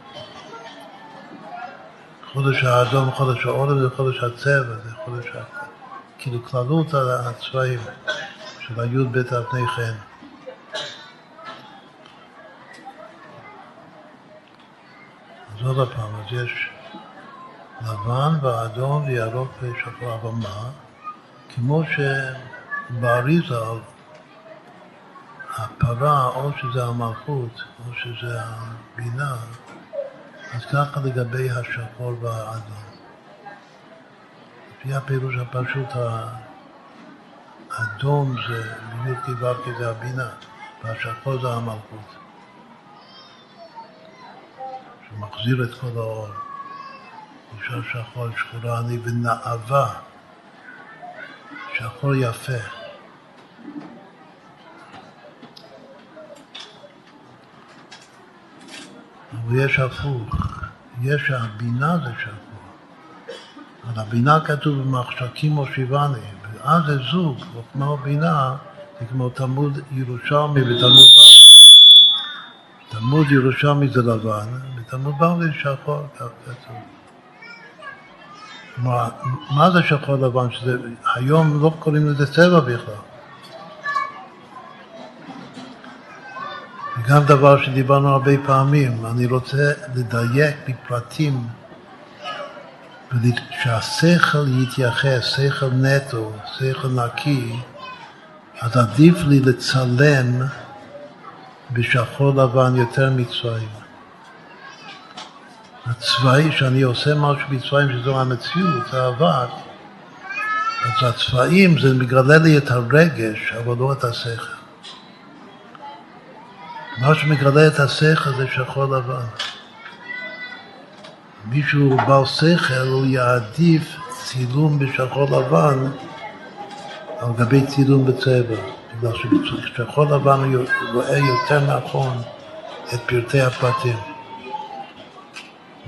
חודש האדום, חודש העולם, זה חודש הצבע, זה חודש כאילו כללות הצבעים של היוד בית אבני חן. אז עוד הפעם, אז יש לבן ואדום וירוק ושחור, אבל מה? כמו שבאריזה הפרה, או שזה המלכות, או שזה הבינה, אז ככה לגבי השחור והאדום. לפי הפירוש הפשוט, האדום זה בדיוק כבר כזה הבינה, והשחור זה המלכות, שמחזיר את כל האור. נשאר שחור, שחורה אני ונאווה, שחור יפה. ויש הפוך, יש הבינה זה שחור. על הבינה כתוב במחשכים מושיבני, ואז זה זוג, וכמו בינה, זה כמו תלמוד ירושלמי ותלמוד בבלי. תלמוד ירושלמי זה לבן, ותלמוד בבלי זה שחור, כך כתוב. מה זה שחור לבן? היום לא קוראים לזה צבע בכלל. גם דבר שדיברנו הרבה פעמים, אני רוצה לדייק בפרטים שהשכל יתייחס, שכל נטו, שכל נקי, אז עדיף לי לצלם בשחור לבן יותר מצבעים. הצבעי, שאני עושה משהו בצבעים שזו המציאות, זה עבד, אז הצבעים זה מגלה לי את הרגש, אבל לא את השכל. מה שמגלה את השכל זה שחור לבן. מישהו בעל שכל הוא יעדיף צילום בשחור לבן על גבי צילום בצבע, בגלל ששחור לבן הוא רואה יותר נכון את פרטי הפרטים.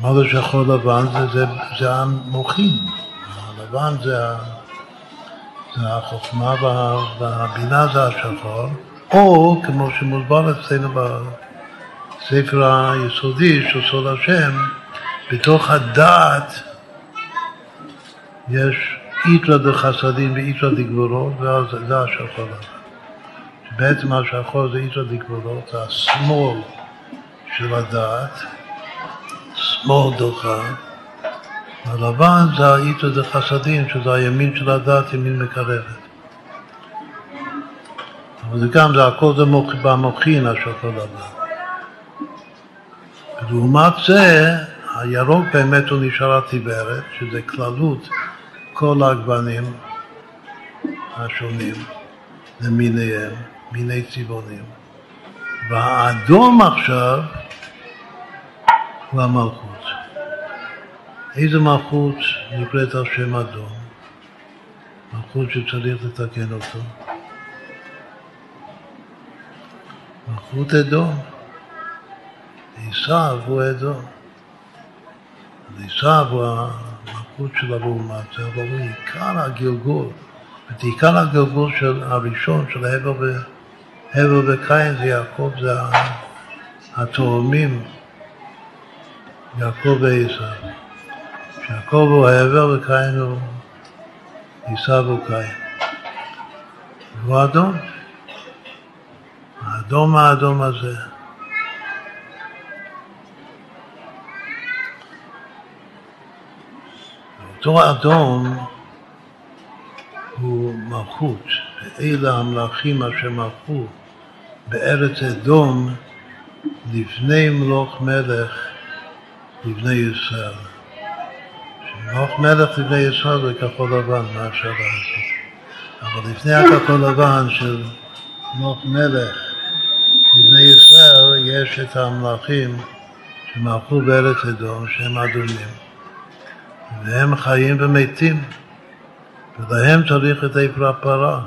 מה זה שחור לבן? זה המוחין. הלבן זה החוכמה והבינה זה השחור, או כמו שמוסבר אצלנו בספר היסודי של סוד השם, בתוך הדעת יש איתרא דחסדים ואיתרא דגבורות, וזה השחור. בעצם השחור זה איתרא דגבורות, זה השמאל של הדעת, שמאל דוחה, הלבן זה איתרא דחסדים, שזה הימין של הדעת, ימין מקרבת. אבל גם זה הכל זה במוחין, השחור לבן. ולעומת זה, הירוק באמת הוא נשאר הטיברת, שזה כללות כל הגוונים השונים למיניהם, מיני צבעונים. והאדום עכשיו הוא המלכות. איזה מלכות נקראת על שם אדום? מלכות שצריך לתקן אותו. מלכות אדום. עשיו הוא אדום. עשיו הוא המלכות של לעומת זה, אבל הוא עיקר הגלגול. ועיקר הגלגול הראשון של הבל וקין זה יעקב, זה התאומים, יעקב ועשיו. שיעקב הוא הבל וקין הוא עשיו וקין. והוא אדום. האדום האדום הזה. אותו אדום הוא מלכות, ואלה המלכים אשר מלכו בארץ אדום לפני מלוך מלך לבני ישראל. שמלוך מלך לבני ישראל זה כחול לבן, מהשאלה הזאת. אבל לפני הכחול לבן של מלוך מלך לבני ישראל יש את המלכים שמלכו בארץ אדום שהם אדומים. והם חיים ומתים, ולהם צריך את עפרה פרה.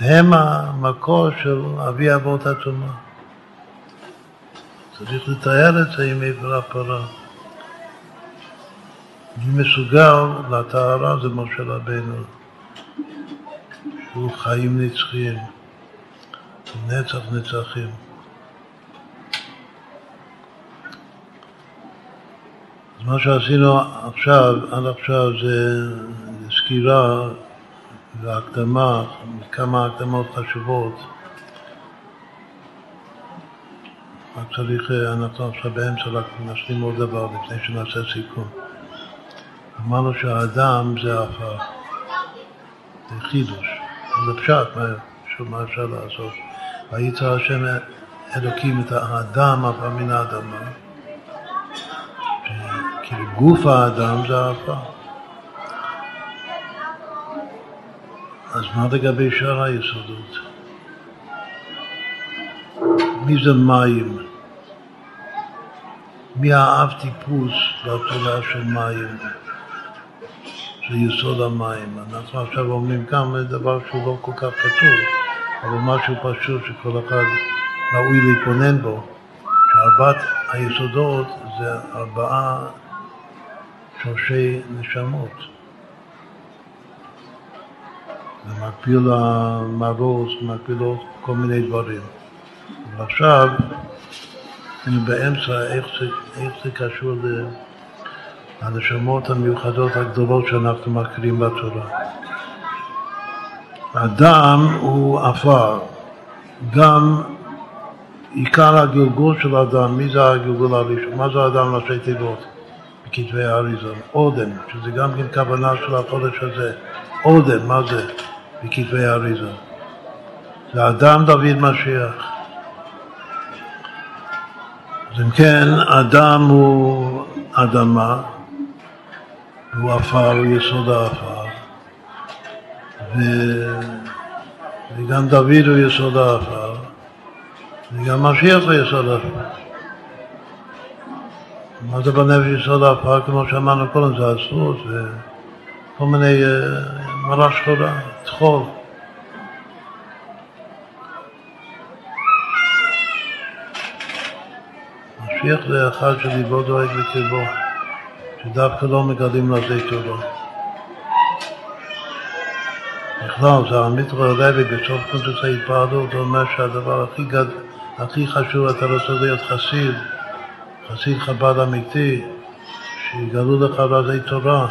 הם המקור של אבי אבות הטומאה. צריך לתאר את זה עם עפרה פרה. מי מסוגל לתארה זה משה רבנו, שהוא חיים נצחיים, נצח נצחים. מה שעשינו עכשיו, עד עכשיו, זה סקירה והקדמה, כמה הקדמות חשובות. רק צריך, אנחנו עכשיו באמצע, רק נשלים עוד דבר לפני שנעשה סיכום. אמרנו שהאדם זה ההפך, זה חידוש, זה פשט, מה אפשר לעשות. ויצר השם אלוקים את האדם, אף מן האדמה. גוף האדם זה האפה. אז מה לגבי שאר היסודות? מי זה מים? מי האב טיפוס בתורה של מים? זה יסוד המים. אנחנו עכשיו אומרים גם דבר שהוא לא כל כך קצור, אבל משהו פשוט שכל אחד ראוי להיפונן בו, שארבעת היסודות זה ארבעה שורשי נשמות. זה מקביל למרוס, מקביל כל מיני דברים. ועכשיו, אני באמצע, איך זה קשור לנשמות המיוחדות הגדולות שאנחנו מכירים בתורה. אדם הוא עפר. גם עיקר הגלגול של אדם, מי זה הגלגול הראשון? מה זה אדם ראשי תיבות? כתבי האריזון, אודם, שזה גם כן כוונה של החודש הזה, אודם, מה זה בכתבי האריזון? זה אדם דוד משיח. אז אם כן, אדם הוא אדמה, הוא עפר, הוא יסוד העפר, וגם דוד הוא יסוד העפר, וגם משיח הוא יסוד העפר. מה זה בנפש יסוד העפר? כמו שאמרנו קודם, זה עצרות, וכל מיני מראה שחורה, תחול. משיח זה אחד שליבו דואג לקרבו, שדווקא לא מגלים לזה תורה. בכלל, זה המיטרה הלוי בסוף קונטוס ההתפעלות, אומר שהדבר הכי חשוב, אתה רוצה להיות חסיד, חסיד חב"ד אמיתי, שיגלו לך לזה תורה.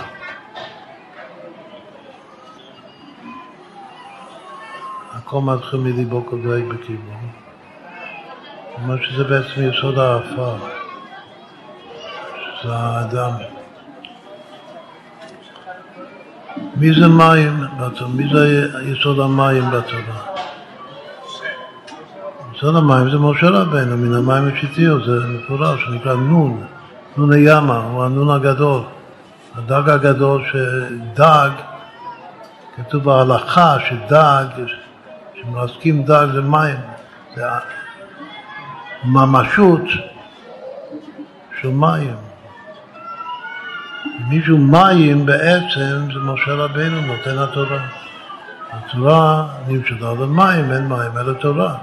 הכל מתחיל מליבו דואג לקרבו. זאת אומרת שזה בעצם יסוד העפר, שזה האדם. מי זה מים בתורה? מי זה יסוד המים בתורה? יסוד המים זה משה רבנו, מן המים השיתיהו, זה מפורש, שנקרא נון, נון הימה, הוא הנון הגדול, הדג הגדול שדג, כתוב בהלכה שדג, שמרסקים דג זה מים, זה ממשות של מים. מישהו מים בעצם זה משה רבנו נותן התורה. התורה נמשלה למים, אין מים אלא תורה.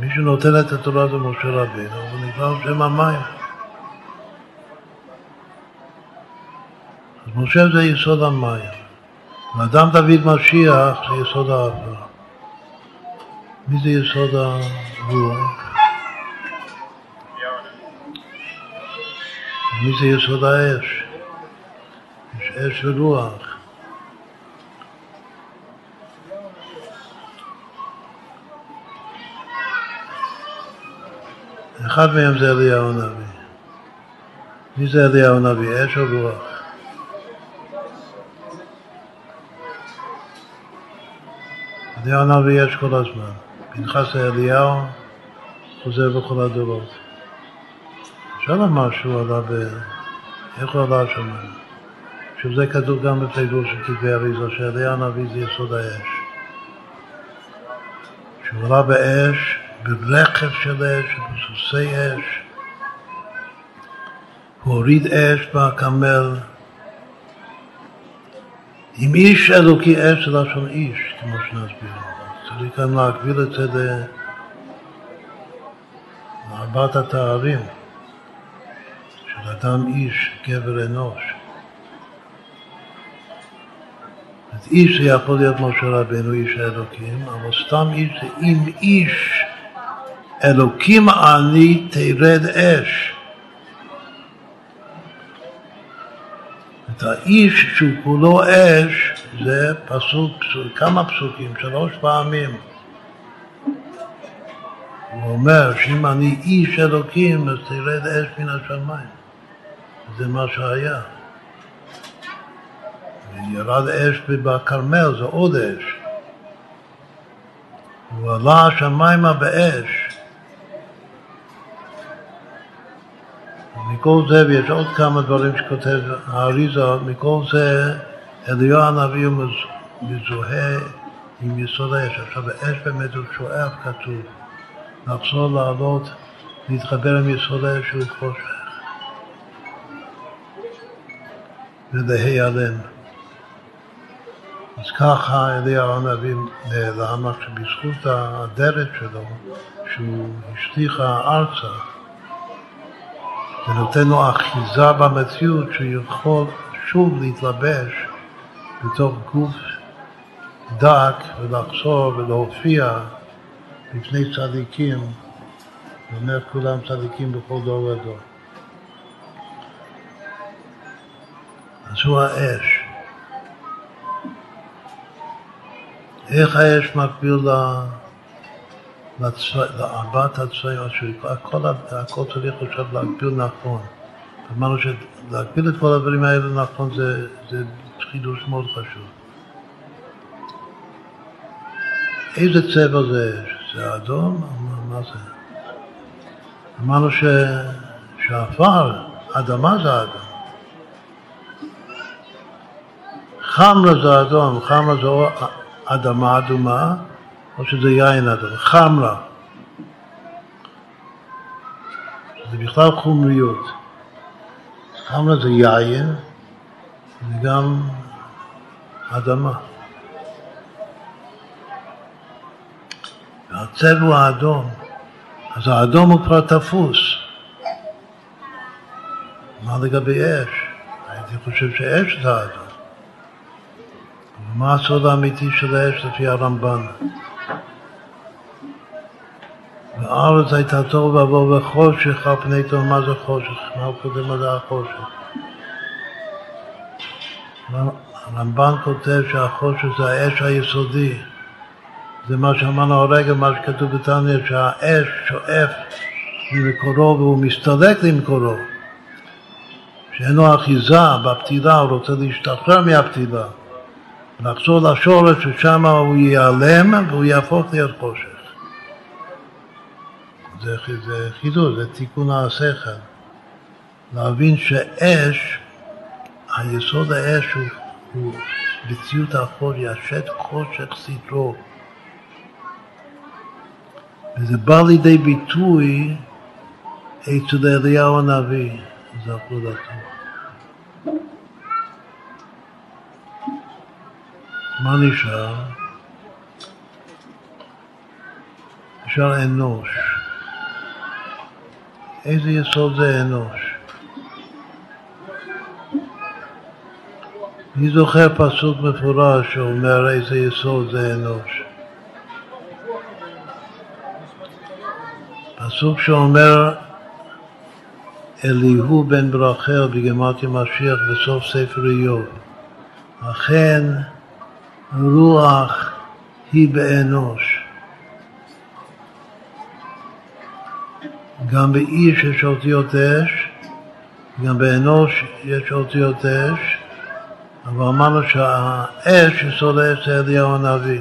מישהו נותן את התורה זה משה רבנו, הוא נקרא שם המים. אז משה זה יסוד המים. ואדם דוד משיח זה יסוד העפר. מי זה יסוד הרוח? מי זה יסוד האש? יש אש ורוח. אחד מהם זה אליהו הנביא. מי זה אליהו הנביא? אש או רוח? אליהו הנביא יש כל הזמן. פנחס אליהו חוזר בכל הדורות. שאלה משהו עלה איך הוא עלה שם? שזה כתוב גם בפיידור של כתבי אריזה, שאליה הנביא זה יסוד האש. שהוא עלה באש, ברכב של אש, בסוסי אש. הוא הוריד אש בקמל. אם איש אלוקי אש, זה לשון איש, כמו שנסביר. צריך כאן להגביל את זה לארבעת התארים. אדם איש, גבר אנוש. אז איש זה יכול להיות משה רבנו, איש האלוקים, אבל סתם איש זה אם איש אלוקים אני תרד אש. את האיש שהוא כולו אש, זה פסוק, כמה פסוקים, 3 פעמים. הוא אומר שאם אני איש אלוקים, אז תרד אש מן השמיים. זה מה שהיה. ירד אש בקרמל, זה עוד אש. הוא עלה השמיימה באש. מכל זה, ויש עוד כמה דברים שכותב האריזה, מכל זה, אליהו הנביא הוא מזוהה עם יסוד האש. עכשיו, האש באמת הוא שואף, כתוב. נחזור לעלות, להתחבר עם יסוד האש שהוא חושך. ולהיעלם. אז ככה אליהו הנביא נעלם, רק שבזכות הדרך שלו, שהוא השליחה ארצה, ונותן לו אחיזה במציאות, שהוא יכול שוב להתלבש בתוך גוף דק, ולחזור ולהופיע בפני צדיקים, ואומר כולם צדיקים בכל דור ודור. אז הוא האש. איך האש מקביל לארבעת הצבעים? הכל צריך עכשיו להקביל נכון. אמרנו שלהגביל את כל הדברים האלה, נכון, זה חידוש מאוד חשוב. איזה צבע זה? זה האדום? מה זה? אמרנו שהאפר, אדמה זה האדום. חמלה זה אדום, חמלה זה או אדמה אדומה, או שזה יין אדום, חמלה. זה בכלל חומריות. חמלה זה יין, וגם אדמה. והצבע הוא האדום, אז האדום הוא כבר תפוס. מה לגבי אש? הייתי חושב שאש זה האדום. מה הסוד האמיתי של האש לפי הרמב"ן? והארץ הייתה תוהו ובוהו וחושך על פני תהום. מה זה חושך? מה קודם היה החושך? הרמב"ן כותב שהחושך זה האש היסודי. זה מה שאמרנו הרגע, מה שכתוב בתניא, שהאש שואף ממקורו והוא מסתלק למקורו. שאין לו אחיזה בפתילה, הוא רוצה להשתחרר מהפתילה. לחזור לשורש ששם הוא ייעלם והוא יהפוך להיות חושך. זה חידוש, זה תיקון השכל. להבין שאש, היסוד האש הוא בציות החושך, ישת חושך סתרו. וזה בא לידי ביטוי אצל אליהו הנביא, זה עבודתו. מה נשאר? נשאר אנוש. איזה יסוד זה אנוש? אני זוכר פסוק מפורש שאומר איזה יסוד זה אנוש. פסוק שאומר אליהו בן ברכה בגמטריה משיח בסוף ספר איוב. אכן רוח היא באנוש. גם באיש יש אותיות אש, גם באנוש יש אותיות אש, אבל אמרנו שהאש יסוד זה אליהו הנביא.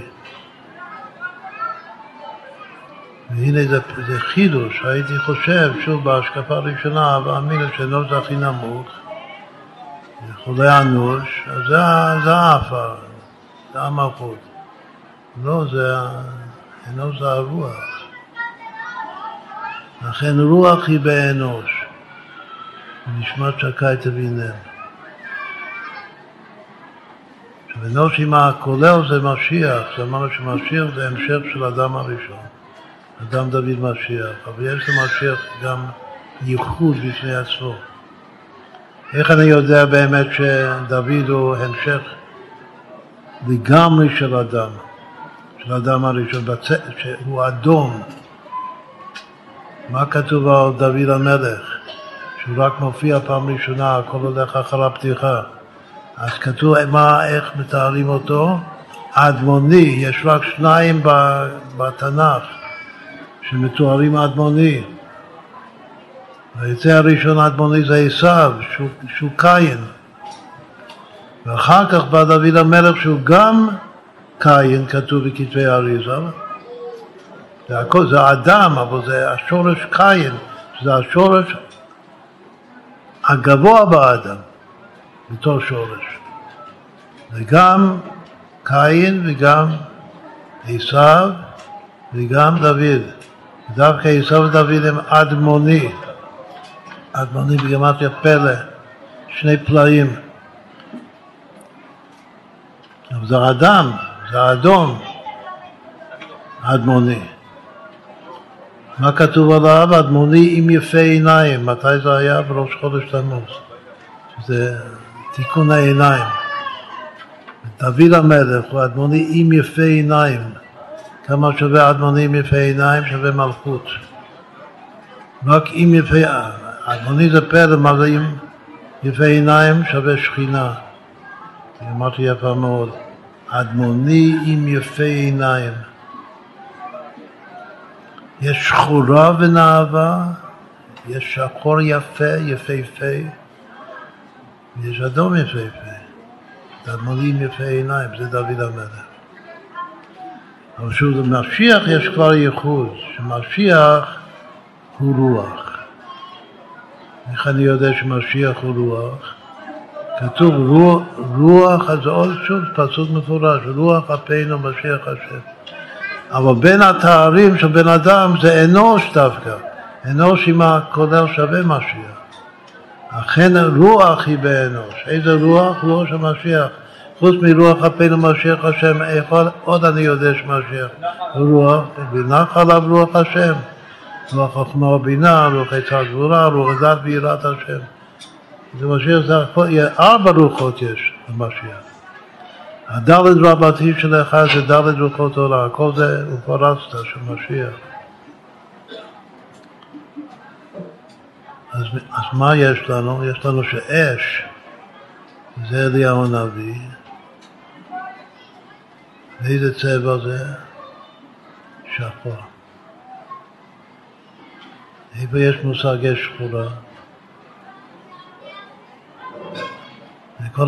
והנה זה חידוש, הייתי חושב, שוב בהשקפה הראשונה, אבל אמינו שאנוש זה הכי נמוך, זה חולה אנוש, אז זה האפר, זה המלכות. לא, אנוש זה הרוח. לכן רוח היא באנוש, ונשמת שקה את אבינם. אנוש עם הכולל זה משיח, זה אמרנו שמשיח זה המשך של אדם הראשון. אדם דוד משיח, אבל יש למשיח גם ייחוד בפני עצמו. איך אני יודע באמת שדוד הוא המשך לגמרי של אדם הראשון, שהוא אדום? מה כתוב על דוד המלך? שהוא רק מופיע פעם ראשונה, הכל הולך אחר הפתיחה. אז כתוב איך מתארים אותו? אדמוני, יש רק שניים בתנ"ך שמתוארים אדמוני. היצא הראשון אדמוני זה עשיו, שהוא קין. ואחר כך בא דוד המלך שהוא גם קין, כתוב בכתבי האריזה. זה אדם, אבל זה השורש קין, זה השורש הגבוה באדם, בתור שורש. זה גם קין וגם עשיו וגם דוד. דווקא עשיו ודוד הם אדמוני. אדמוני בגמטריה פלא, שני פלאים. אבל זה אדם, זה אדום, אדמוני. מה כתוב עליו? אדמוני עם יפה עיניים. מתי זה היה? בראש חודש תמוז. זה תיקון העיניים. דוד המלך הוא אדמוני עם יפה עיניים. כמה שווה אדמוני עם יפה עיניים? שווה מלכות. רק עם יפה עיניים. אדמוני זה פלא, מה זה עם יפה עיניים? שווה שכינה. אמרתי יפה מאוד. אדמוני עם יפה עיניים. יש שחורה ונאווה, יש שחור יפה, יפהפה, יש אדום יפה יפה, אדמונים יפה עיניים, זה דוד המלך. אבל שוב, למשיח יש כבר ייחוד, שמשיח הוא רוח. איך אני יודע שמשיח הוא רוח? כתוב רוח, אז עוד שוב, פסוק מפורש, רוח אפינו משיח השם. אבל בין התארים של בן אדם זה אנוש דווקא, אנוש עם הקולר שווה משיח. אכן רוח היא באנוש, איזה רוח? רוח של משיח. חוץ מרוח אפינו משיח השם, איפה עוד אני יודע שמשיח? רוח, בנח עליו רוח השם. רוח חכמה ובינה, רוח עצה גבורה, רוח דעת ויראת השם. זה משיח, זה ארבע רוחות יש למשיח. הדלת רבתי של אחד זה דלת רוחות עולה, הכל זה ופרצת של משיח. אז מה יש לנו? יש לנו שאש, זה אליהו הנביא. ואיזה צבע זה? שחור. איפה יש מושג אש שחורה? וכל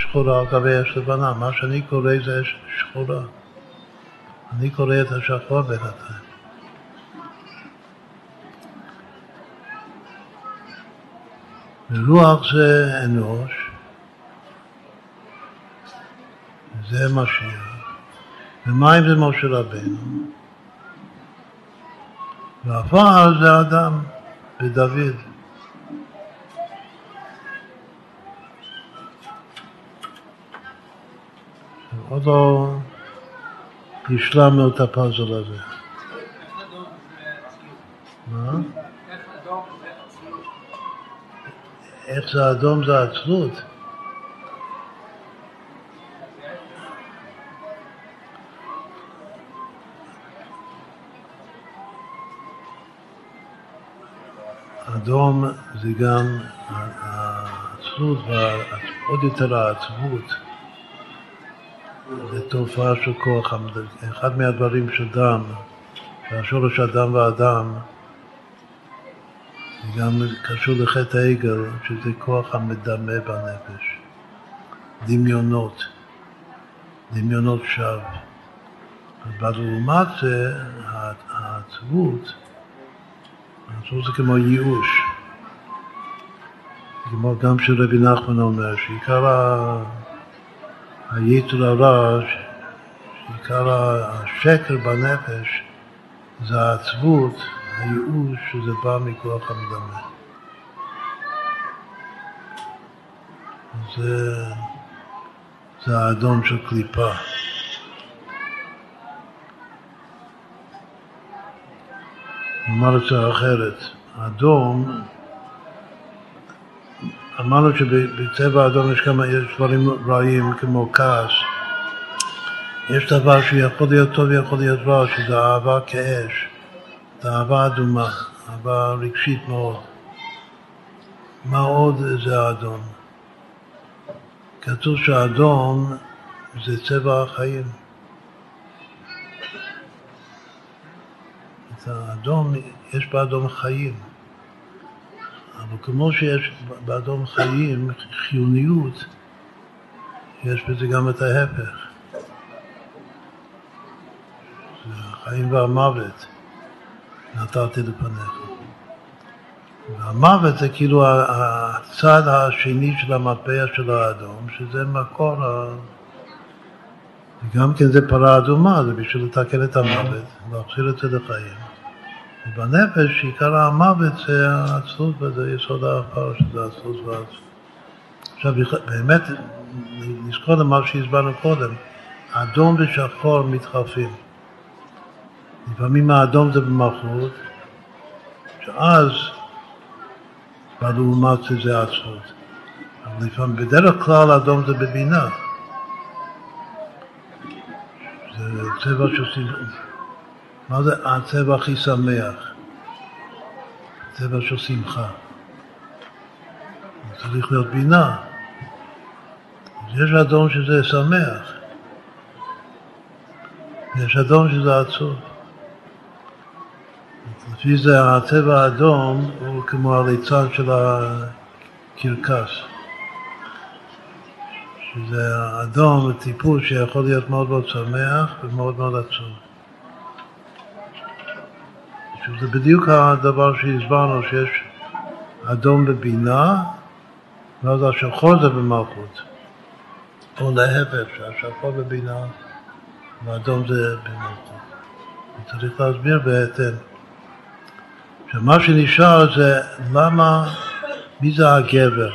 שחורה על גבי אש לבנה, מה שאני קורא זה אש שחורה. אני קורא את השחור בינתיים. ורוח זה אנוש, זה משיח, ומים זה משה רבנו, והעפר זה אדם ודוד. עוד לא השלמנו את הפאזל הזה. מה? איך זה אדום זה עצלות. אדום זה גם העצלות ועוד יותר העצבות. זה תופעה של כוח, אחד מהדברים של דם, והשורש אדם ואדם, גם קשור לחטא העגל, שזה כוח המדמה בנפש. דמיונות. דמיונות שווא. ובלעומת זה, העצבות, העצבות זה כמו ייאוש. כמו גם שרבי נחמן אומר, שעיקר היתר הרע, שעיקר השקר בנפש, זה העצבות, הייאוש שזה בא מכוח המדמה. זה האדום של קליפה. אמר את זה אחרת. האדום, אמרנו שבצבע האדום יש כמה דברים רעים כמו כעס. יש דבר שיכול להיות טוב ויכול להיות רע, שזה אהבה כאש. את האהבה אדומה, אהבה רגשית מאוד. מה עוד זה האדום? כתוב שהאדום זה צבע החיים. את האדום, יש באדום חיים. אבל כמו שיש באדום חיים, חיוניות, יש בזה גם את ההפך. זה החיים והמוות. נתתי לפניך. והמוות זה כאילו הצד השני של המטבע של האדום, שזה מקור וגם כן זה פרה אדומה, זה בשביל לתקן את המוות, להחזיר את זה לחיים. ובנפש, שעיקר המוות זה העצלות וזה יסוד האחר, שזה העצלות והעצלות. עכשיו, באמת, נזכור למה שהסברנו קודם, אדום ושחור מתחלפים. לפעמים האדום זה במחרות, שאז בלעומת זה עצות. אבל לפעמים בדרך כלל האדום זה בבינה. זה צבע של... מה זה הצבע הכי שמח? צבע של שמחה. צריך להיות בינה. יש אדום שזה שמח. יש אדום שזה עצות. לפי זה הצבע האדום הוא כמו הליצן של קרקש, שזה האדום וטיפוס שיכול להיות מאוד מאוד שמח ומאוד מאוד עצוב. שזה בדיוק הדבר שהסברנו, שיש אדום בבינה, ואז השחור זה במלכות. או להפך, שהשחור בבינה והאדום זה במלכות. צריך להסביר בהתאם. שמה שנשאר זה למה, מי זה הגבר?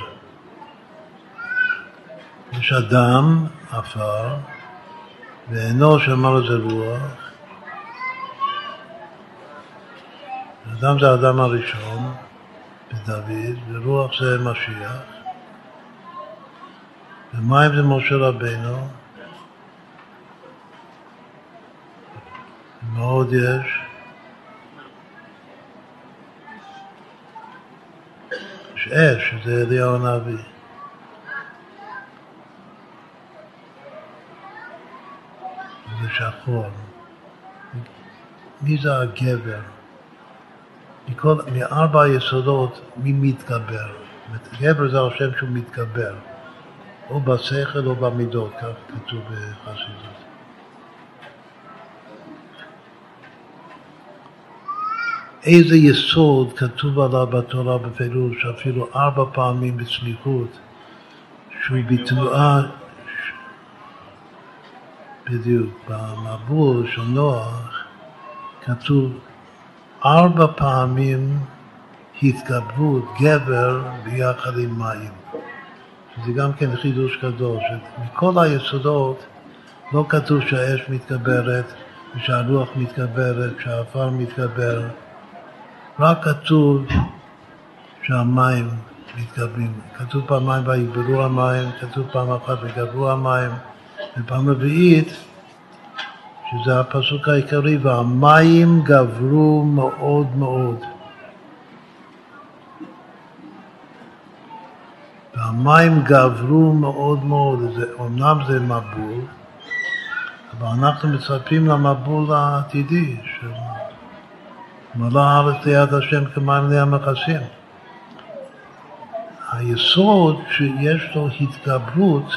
יש אדם, עפר, ואנוש אמר זה רוח. אדם זה האדם הראשון, בדוד, ורוח זה משיח. ומים זה משה רבנו. מה עוד יש? יש אש, זה אליהו הנביא. זה שחור. מי זה הגבר? מארבע היסודות, מי מתגבר? גבר זה השם שהוא מתגבר. או בשכל או במידות, כך כתוב בחסידות. איזה יסוד כתוב עליו בתורה בפירוש, אפילו 4 פעמים בסמיכות, שהוא בתנועה, בדיוק, במבול של נוח, כתוב 4 פעמים התגברות גבר ביחד עם מים. זה גם כן חידוש קדוש, מכל היסודות לא כתוב שהאש מתגברת, שהרוח מתגברת, שהעפר מתגבר, רק כתוב שהמים מתגברים. כתוב פעמיים ויגברו המים, כתוב פעם אחת ויגברו המים, ופעם רביעית, שזה הפסוק העיקרי, והמים גברו מאוד מאוד. והמים גברו מאוד מאוד, אומנם זה מבול, אבל אנחנו מצפים למבול העתידי, מלא הארץ ליד השם כמים לים מכסים. היסוד שיש לו התגברות,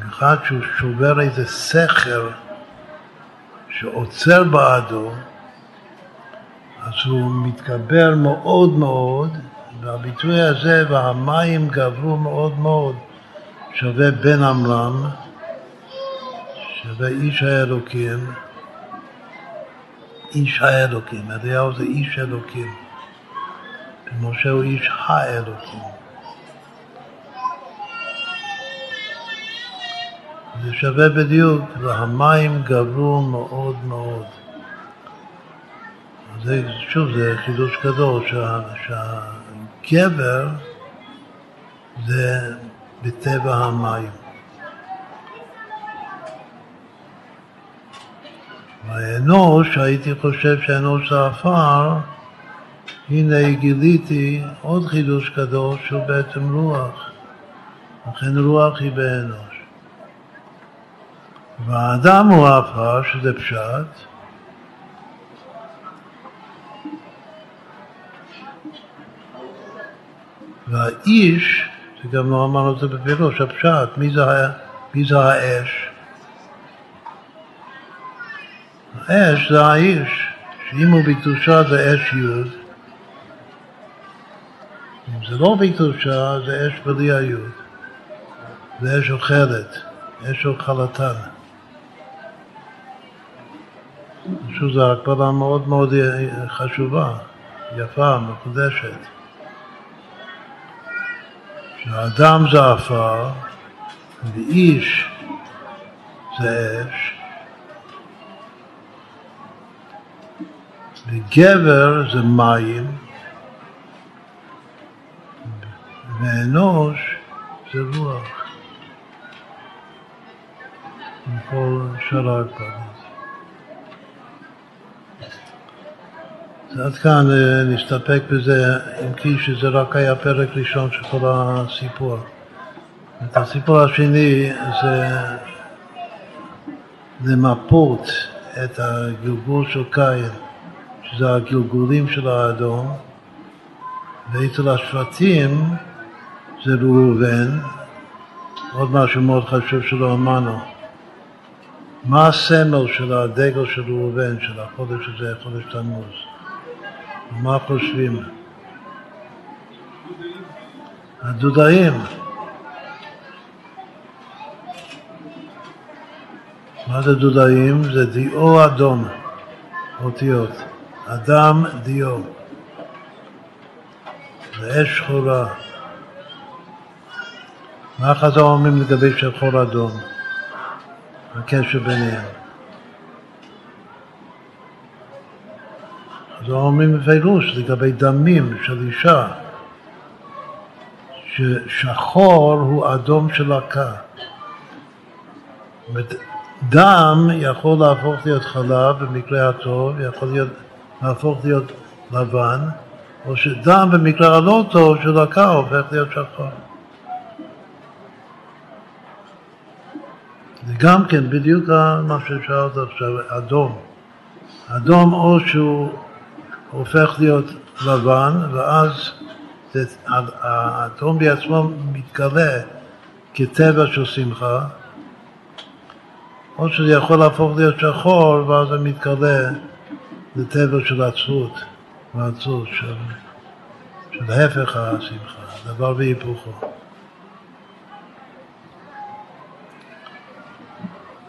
במיוחד שהוא שובר איזה סכר שעוצר בעדו, אז הוא מתגבר מאוד מאוד, והביטוי הזה והמים גברו מאוד מאוד, שווה בן עמלם, שווה איש האלוקים, איש האלוקים, אליהו זה איש אלוקים, ומשה הוא איש האלוקים. זה שווה בדיוק, והמים גברו מאוד מאוד. זה, שוב, זה חידוש קדוש, שהגבר זה בטבע המים. והאנוש, הייתי חושב שהאנוש האפר, הנה גיליתי עוד חידוש קדוש שהוא בעצם רוח. לכן רוח היא באנוש. והאדם הוא האפר, שזה פשט. והאיש, שגם לא אמרנו את זה בפירוש, הפשט, מי זה האש? האש זה האיש, שאם הוא בקדושה זה אש יוד, אם זה לא בקדושה זה אש בלי היוד, זה אש אוכלת, אש אוכלתן. שזו הקבלה מאוד מאוד חשובה, יפה, מקודשת. שהאדם זה עפר, ואיש זה אש, וגבר זה מים, ואנוש זה רוח. עם כל שרק פרק. עד כאן נסתפק בזה, אם כי שזה רק היה פרק ראשון של כל הסיפור. את הסיפור השני זה למפות את הגלגול של קין. זה הגלגולים של האדום, ואצל השבטים זה ראובן. עוד משהו מאוד חשוב שלא אמרנו, מה הסמל של הדגל של ראובן, של החודש הזה, חודש תמוז? מה חושבים? הדודאים. מה זה דודאים? זה דיו אדום, אותיות. אדם דיו. זה אש שחורה. מה חז"ל אומרים לגבי שחור אדום? הקשר ביניהם. חז"ל אומרים בפירוש לגבי דמים של אישה, ששחור הוא אדום של לקה. דם יכול להפוך להיות חלב במקרה הטוב, יכול להפוך להיות לבן, או שדם במקרה הלא טוב של לקה הופך להיות שחור. זה גם כן בדיוק מה ששאלת עכשיו, אדום. אדום או שהוא הופך להיות לבן, ואז האדום בעצמו מתגלה כטבע של שמחה, או שזה יכול להפוך להיות שחור, ואז זה מתגלה לטבע של עצלות, ועצלות של ההפך השמחה, דבר בהיפוכו.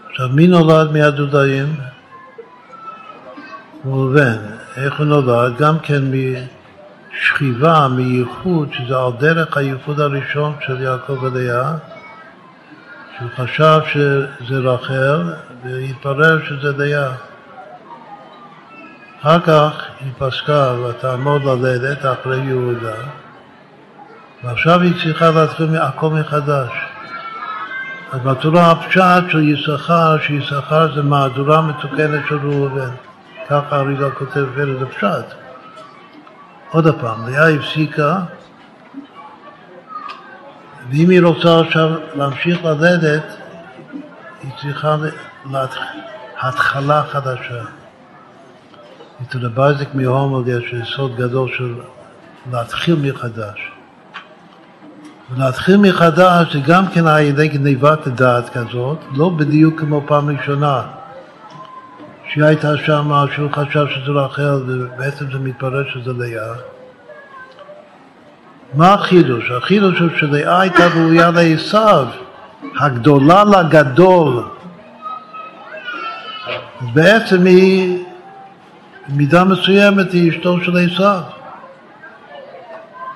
עכשיו, מי נולד מהדודאים? ראובן. איך הוא נולד? גם כן משכיבה, מייחוד, שזה על דרך הייחוד הראשון של יעקב ולאה, שהוא חשב שזה רחל, והתברר שזה לאה. אחר כך היא פסקה ותעמוד ללדת אחרי יהודה, ועכשיו היא צריכה להתחיל מהכל מחדש. אז בתורה הפשעת של יששכר, שיששכר זה מהדורה מתוקנת של ראובן. ככה הרי"ל כותב פרק הפשעת. עוד פעם, לאה הפסיקה, ואם היא רוצה עכשיו להמשיך ללדת, היא צריכה להתחלה חדשה. התלבזק מהומל יש יסוד גדול של להתחיל מחדש. ולהתחיל מחדש זה גם כן על ידי גניבת דעת כזאת, לא בדיוק כמו פעם ראשונה, שהיא הייתה שם, שהוא חשב שזה רחל, ובעצם זה מתפרש שזה לאה. מה החידוש? החידוש הוא שלאה הייתה ראויה לעשיו, הגדולה לגדול. בעצם היא, במידה מסוימת, היא אשתו של עשיו.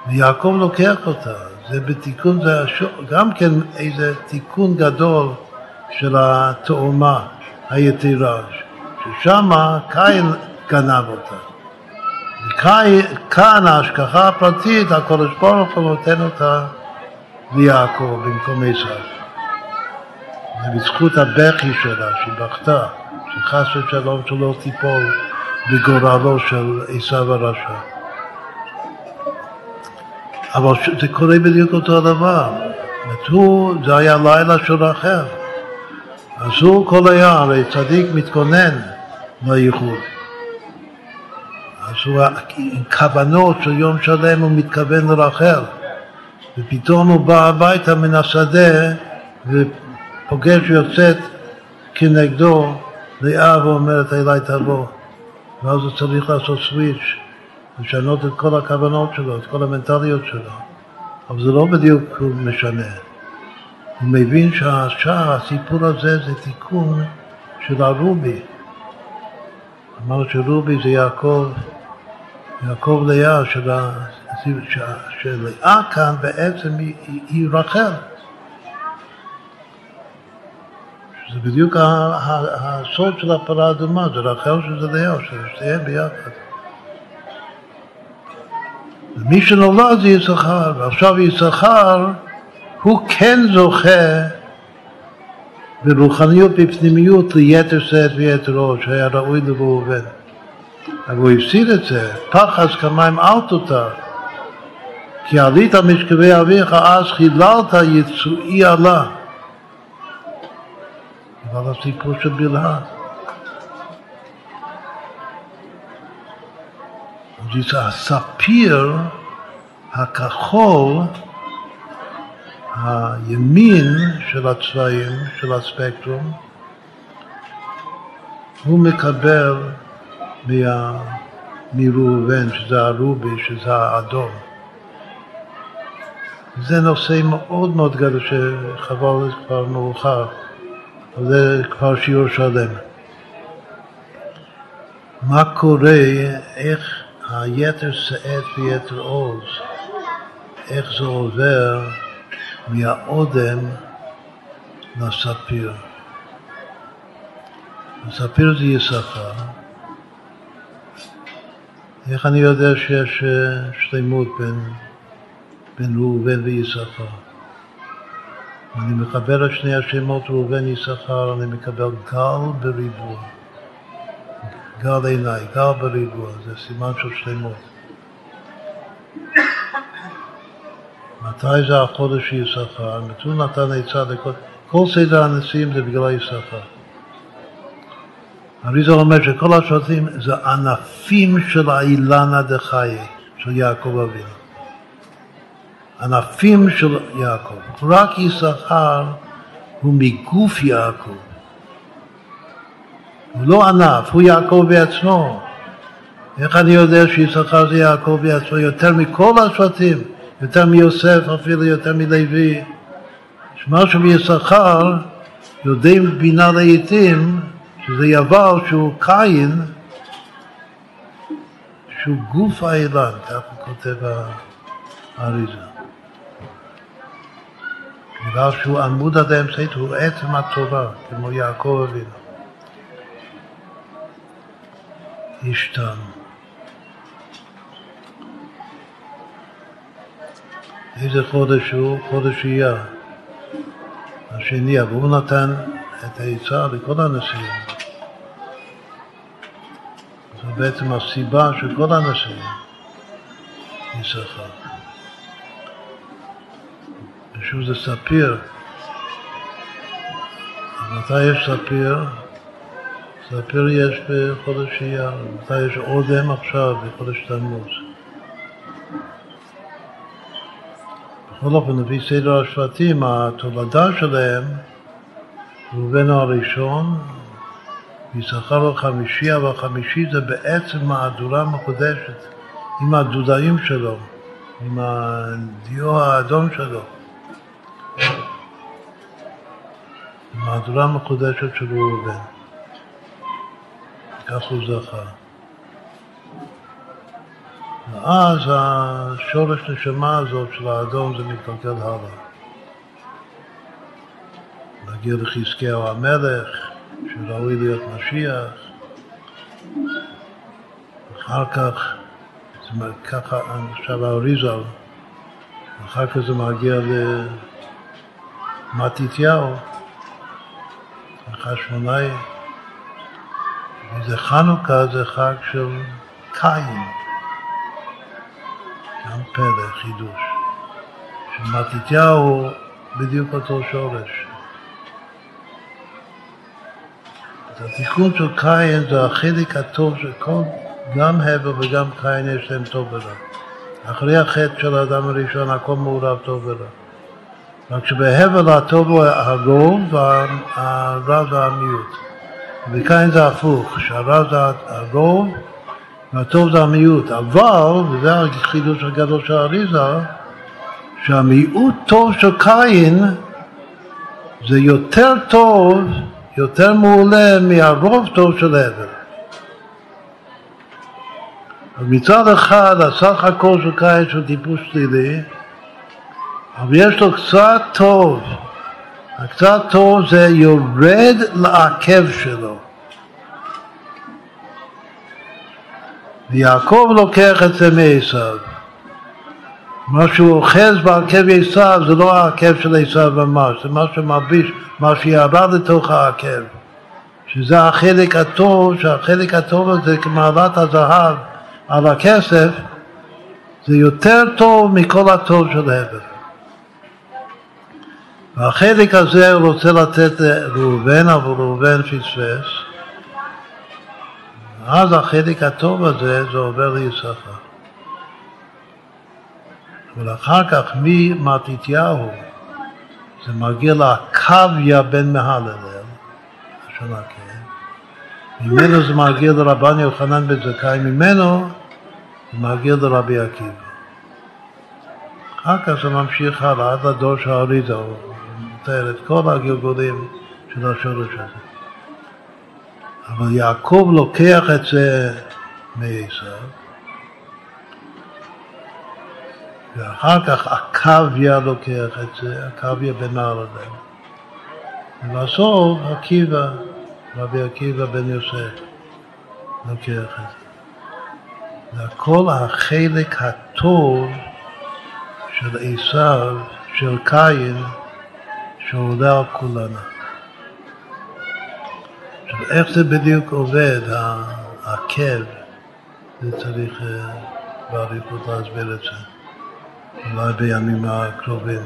ויעקב לוקח אותה. זה בתיקון, זה גם כן איזה תיקון גדול של התאומה היתירה, ששם קין גנב אותה. וכאן ההשגחה הפרטית, הקדוש ברוך הוא נותן אותה ליעקב במקום עשיו. ובזכות הבכי שלה, שהיא בכתה, שחס ושלום שלא תיפול בגורלו של עשיו הרשע. אבל זה קורה בדיוק אותו הדבר. זה היה לילה של רחל. אז הוא כל היה, הרי צדיק מתכונן לייחוד. אז הוא, עם כוונות של יום שלם, הוא מתכוון לרחל. ופתאום הוא בא הביתה מן השדה, ופוגש ויוצאת כנגדו לאה ואומרת, אליי תבוא. ואז הוא צריך לעשות סוויץ'. לשנות את כל הכוונות שלו, את כל המנטליות שלו. אבל זה לא בדיוק משנה. הוא מבין שהסיפור הזה זה תיקון של הרובי. אמר שרובי זה יעקב, יעקב לאה, שלאה כאן בעצם היא רחל. זה בדיוק הסוד של הפרה האדומה, זה רחל שזה לאה, שתהיה ביחד. מי שנולד זה יששכר, ועכשיו יששכר הוא כן זוכה ברוחניות ובפנימיות ליתר שאת ויתר ראש, שהיה ראוי לראובן. אבל הוא הפסיד את זה, פחז כמים אל תותר, כי עלית על משכבי אביך, אז חיללת יצואי עלה. אבל הסיפור של בלהה. אז הספיר הכחול, הימין של הצבעים, של הספקטרום, הוא מקבל מראובן, שזה הרובי, שזה האדום. זה נושא מאוד מאוד גדול שחבל כבר מאוחר, זה כבר שיעור שלם. מה קורה, איך היתר שאת ויתר עוז, איך זה עובר מהאודם לספיר. הספיר זה יספה. איך אני יודע שיש שלמות בין ראובן ויששכר? אני מקבל את שני השמות ראובן יששכר, אני מקבל גל בריבוע. גל עיניי, גל בריבוע, זה סימן של שלמות. מתי זה החודש יששכר? מתון נתן עצה לכל... כל סדר הנשיאים זה בגלל יששכר. הריז"ל אומר שכל השבטים זה ענפים של האילנה דחיי, של יעקב אבינו. ענפים של יעקב. רק יששכר הוא מגוף יעקב. הוא לא ענף, הוא יעקב בעצמו. איך אני יודע שיששכר זה יעקב בעצמו? יותר מכל השבטים, יותר מיוסף, אפילו יותר מלוי. משהו ביששכר יודעים בינה לעיתים, שזה יבל שהוא קין, שהוא גוף האילן, כך הוא כותב האריזה. בגלל שהוא עמוד עד האמצעית, הוא עצם התורה, כמו יעקב אבינו. איש תם. איזה חודש הוא? חודש אייר. השני, והוא נתן את העצה לכל הנשיאים. זו בעצם הסיבה של כל הנשיאים יששכר. ושוב זה ספיר. מתי יש ספיר? ספיר יש בחודש אייר. מתי יש אודם עכשיו בחודש תמוז? בכל אופן, לפי סדר השבטים, התולדה שלהם, ראובן הראשון, יששכר החמישי, אבל החמישי זה בעצם מהדורה מחודשת, עם הדודאים שלו, עם הדיו האדום שלו. מהדורה מחודשת של ראובן. כך הוא זכה. ואז השורש נשמה הזאת של האדום זה מתקלקל הלאה. להגיע לחזקיהו המלך, שראוי להיות משיח. אחר כך, ככה עכשיו האריז"ל, אחר כך זה מגיע למתתיהו, החשמונאי. וזה חנוכה, זה חג של קין. גם פלא, חידוש. שמתתיהו בדיוק אותו שורש. התיקון של קין זה החלק הטוב של כל, גם הבל וגם קין יש להם טוב ורע. אחרי החטא של האדם הראשון הכל מעורב טוב ורע. רק שבהבל הטוב הוא הרוב והרע זה המיעוט. בקין זה הפוך, שהרע זה הרוב והטוב זה המיעוט. אבל, וזה החידוש הגדול של האריזה, שהמיעוט טוב של קין זה יותר טוב, יותר מעולה מהרוב טוב של הבל. אז מצד אחד, הסך הכל של קין של טיפוס שלילי, אבל יש לו קצת טוב. הקצת טוב זה יורד לעקב שלו. ויעקב לוקח את זה מעשיו. מה שהוא אוחז בעקב עשיו זה לא העקב של עשיו ממש, זה מה שמרביש, מה שירד לתוך העקב. שזה החלק הטוב, שהחלק הטוב הזה כמעלת הזהב על הכסף, זה יותר טוב מכל הטוב של הבל. והחלק הזה הוא רוצה לתת לראובן, אבל ראובן פספס. אז החלק הטוב הזה זה עובר ליששכר. ולאחר כך ממתתיהו זה מגיע לעקביה בן מהללאל, השנה כן, ממנו זה מגיע לרבן יוחנן בן זכאי, ממנו זה מגיע לרבי עקיבא. אחר כך זה ממשיך הלאה עד לדור שהורידה, הוא מתאר את כל הגלגולים של השורש הזה. אבל יעקב לוקח את זה מעשיו, ואחר כך עקביה לוקח את זה, עקביה בן מהללאל. ובסוף עקיבא, רבי עקיבא בן יוסף, לוקח את זה. וכל החלק הטוב של עשיו, של קין, שעולה על כולנו. איך זה בדיוק עובד, העקב, זה צריך בעריכות להסביר את זה. אולי בימים הקרובים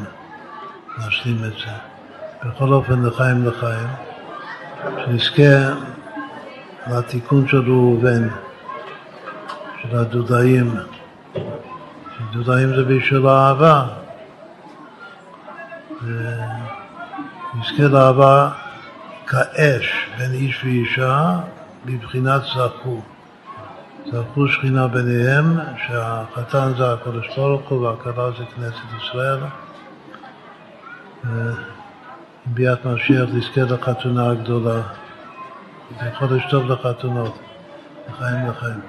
נשלים את זה. בכל אופן, לחיים לחיים, שנזכה לתיקון של ראובן, של הדודאים. דודאים זה בשביל האהבה. נזכה לאהבה כאש בין איש ואישה, בבחינת זעקו. זעקו שכינה ביניהם, שהחתן זה הקדוש ברוך הוא והכלה זה כנסת ישראל. ביאת משיח נזכה לחתונה הגדולה. זה חודש טוב לחתונות. לחיים.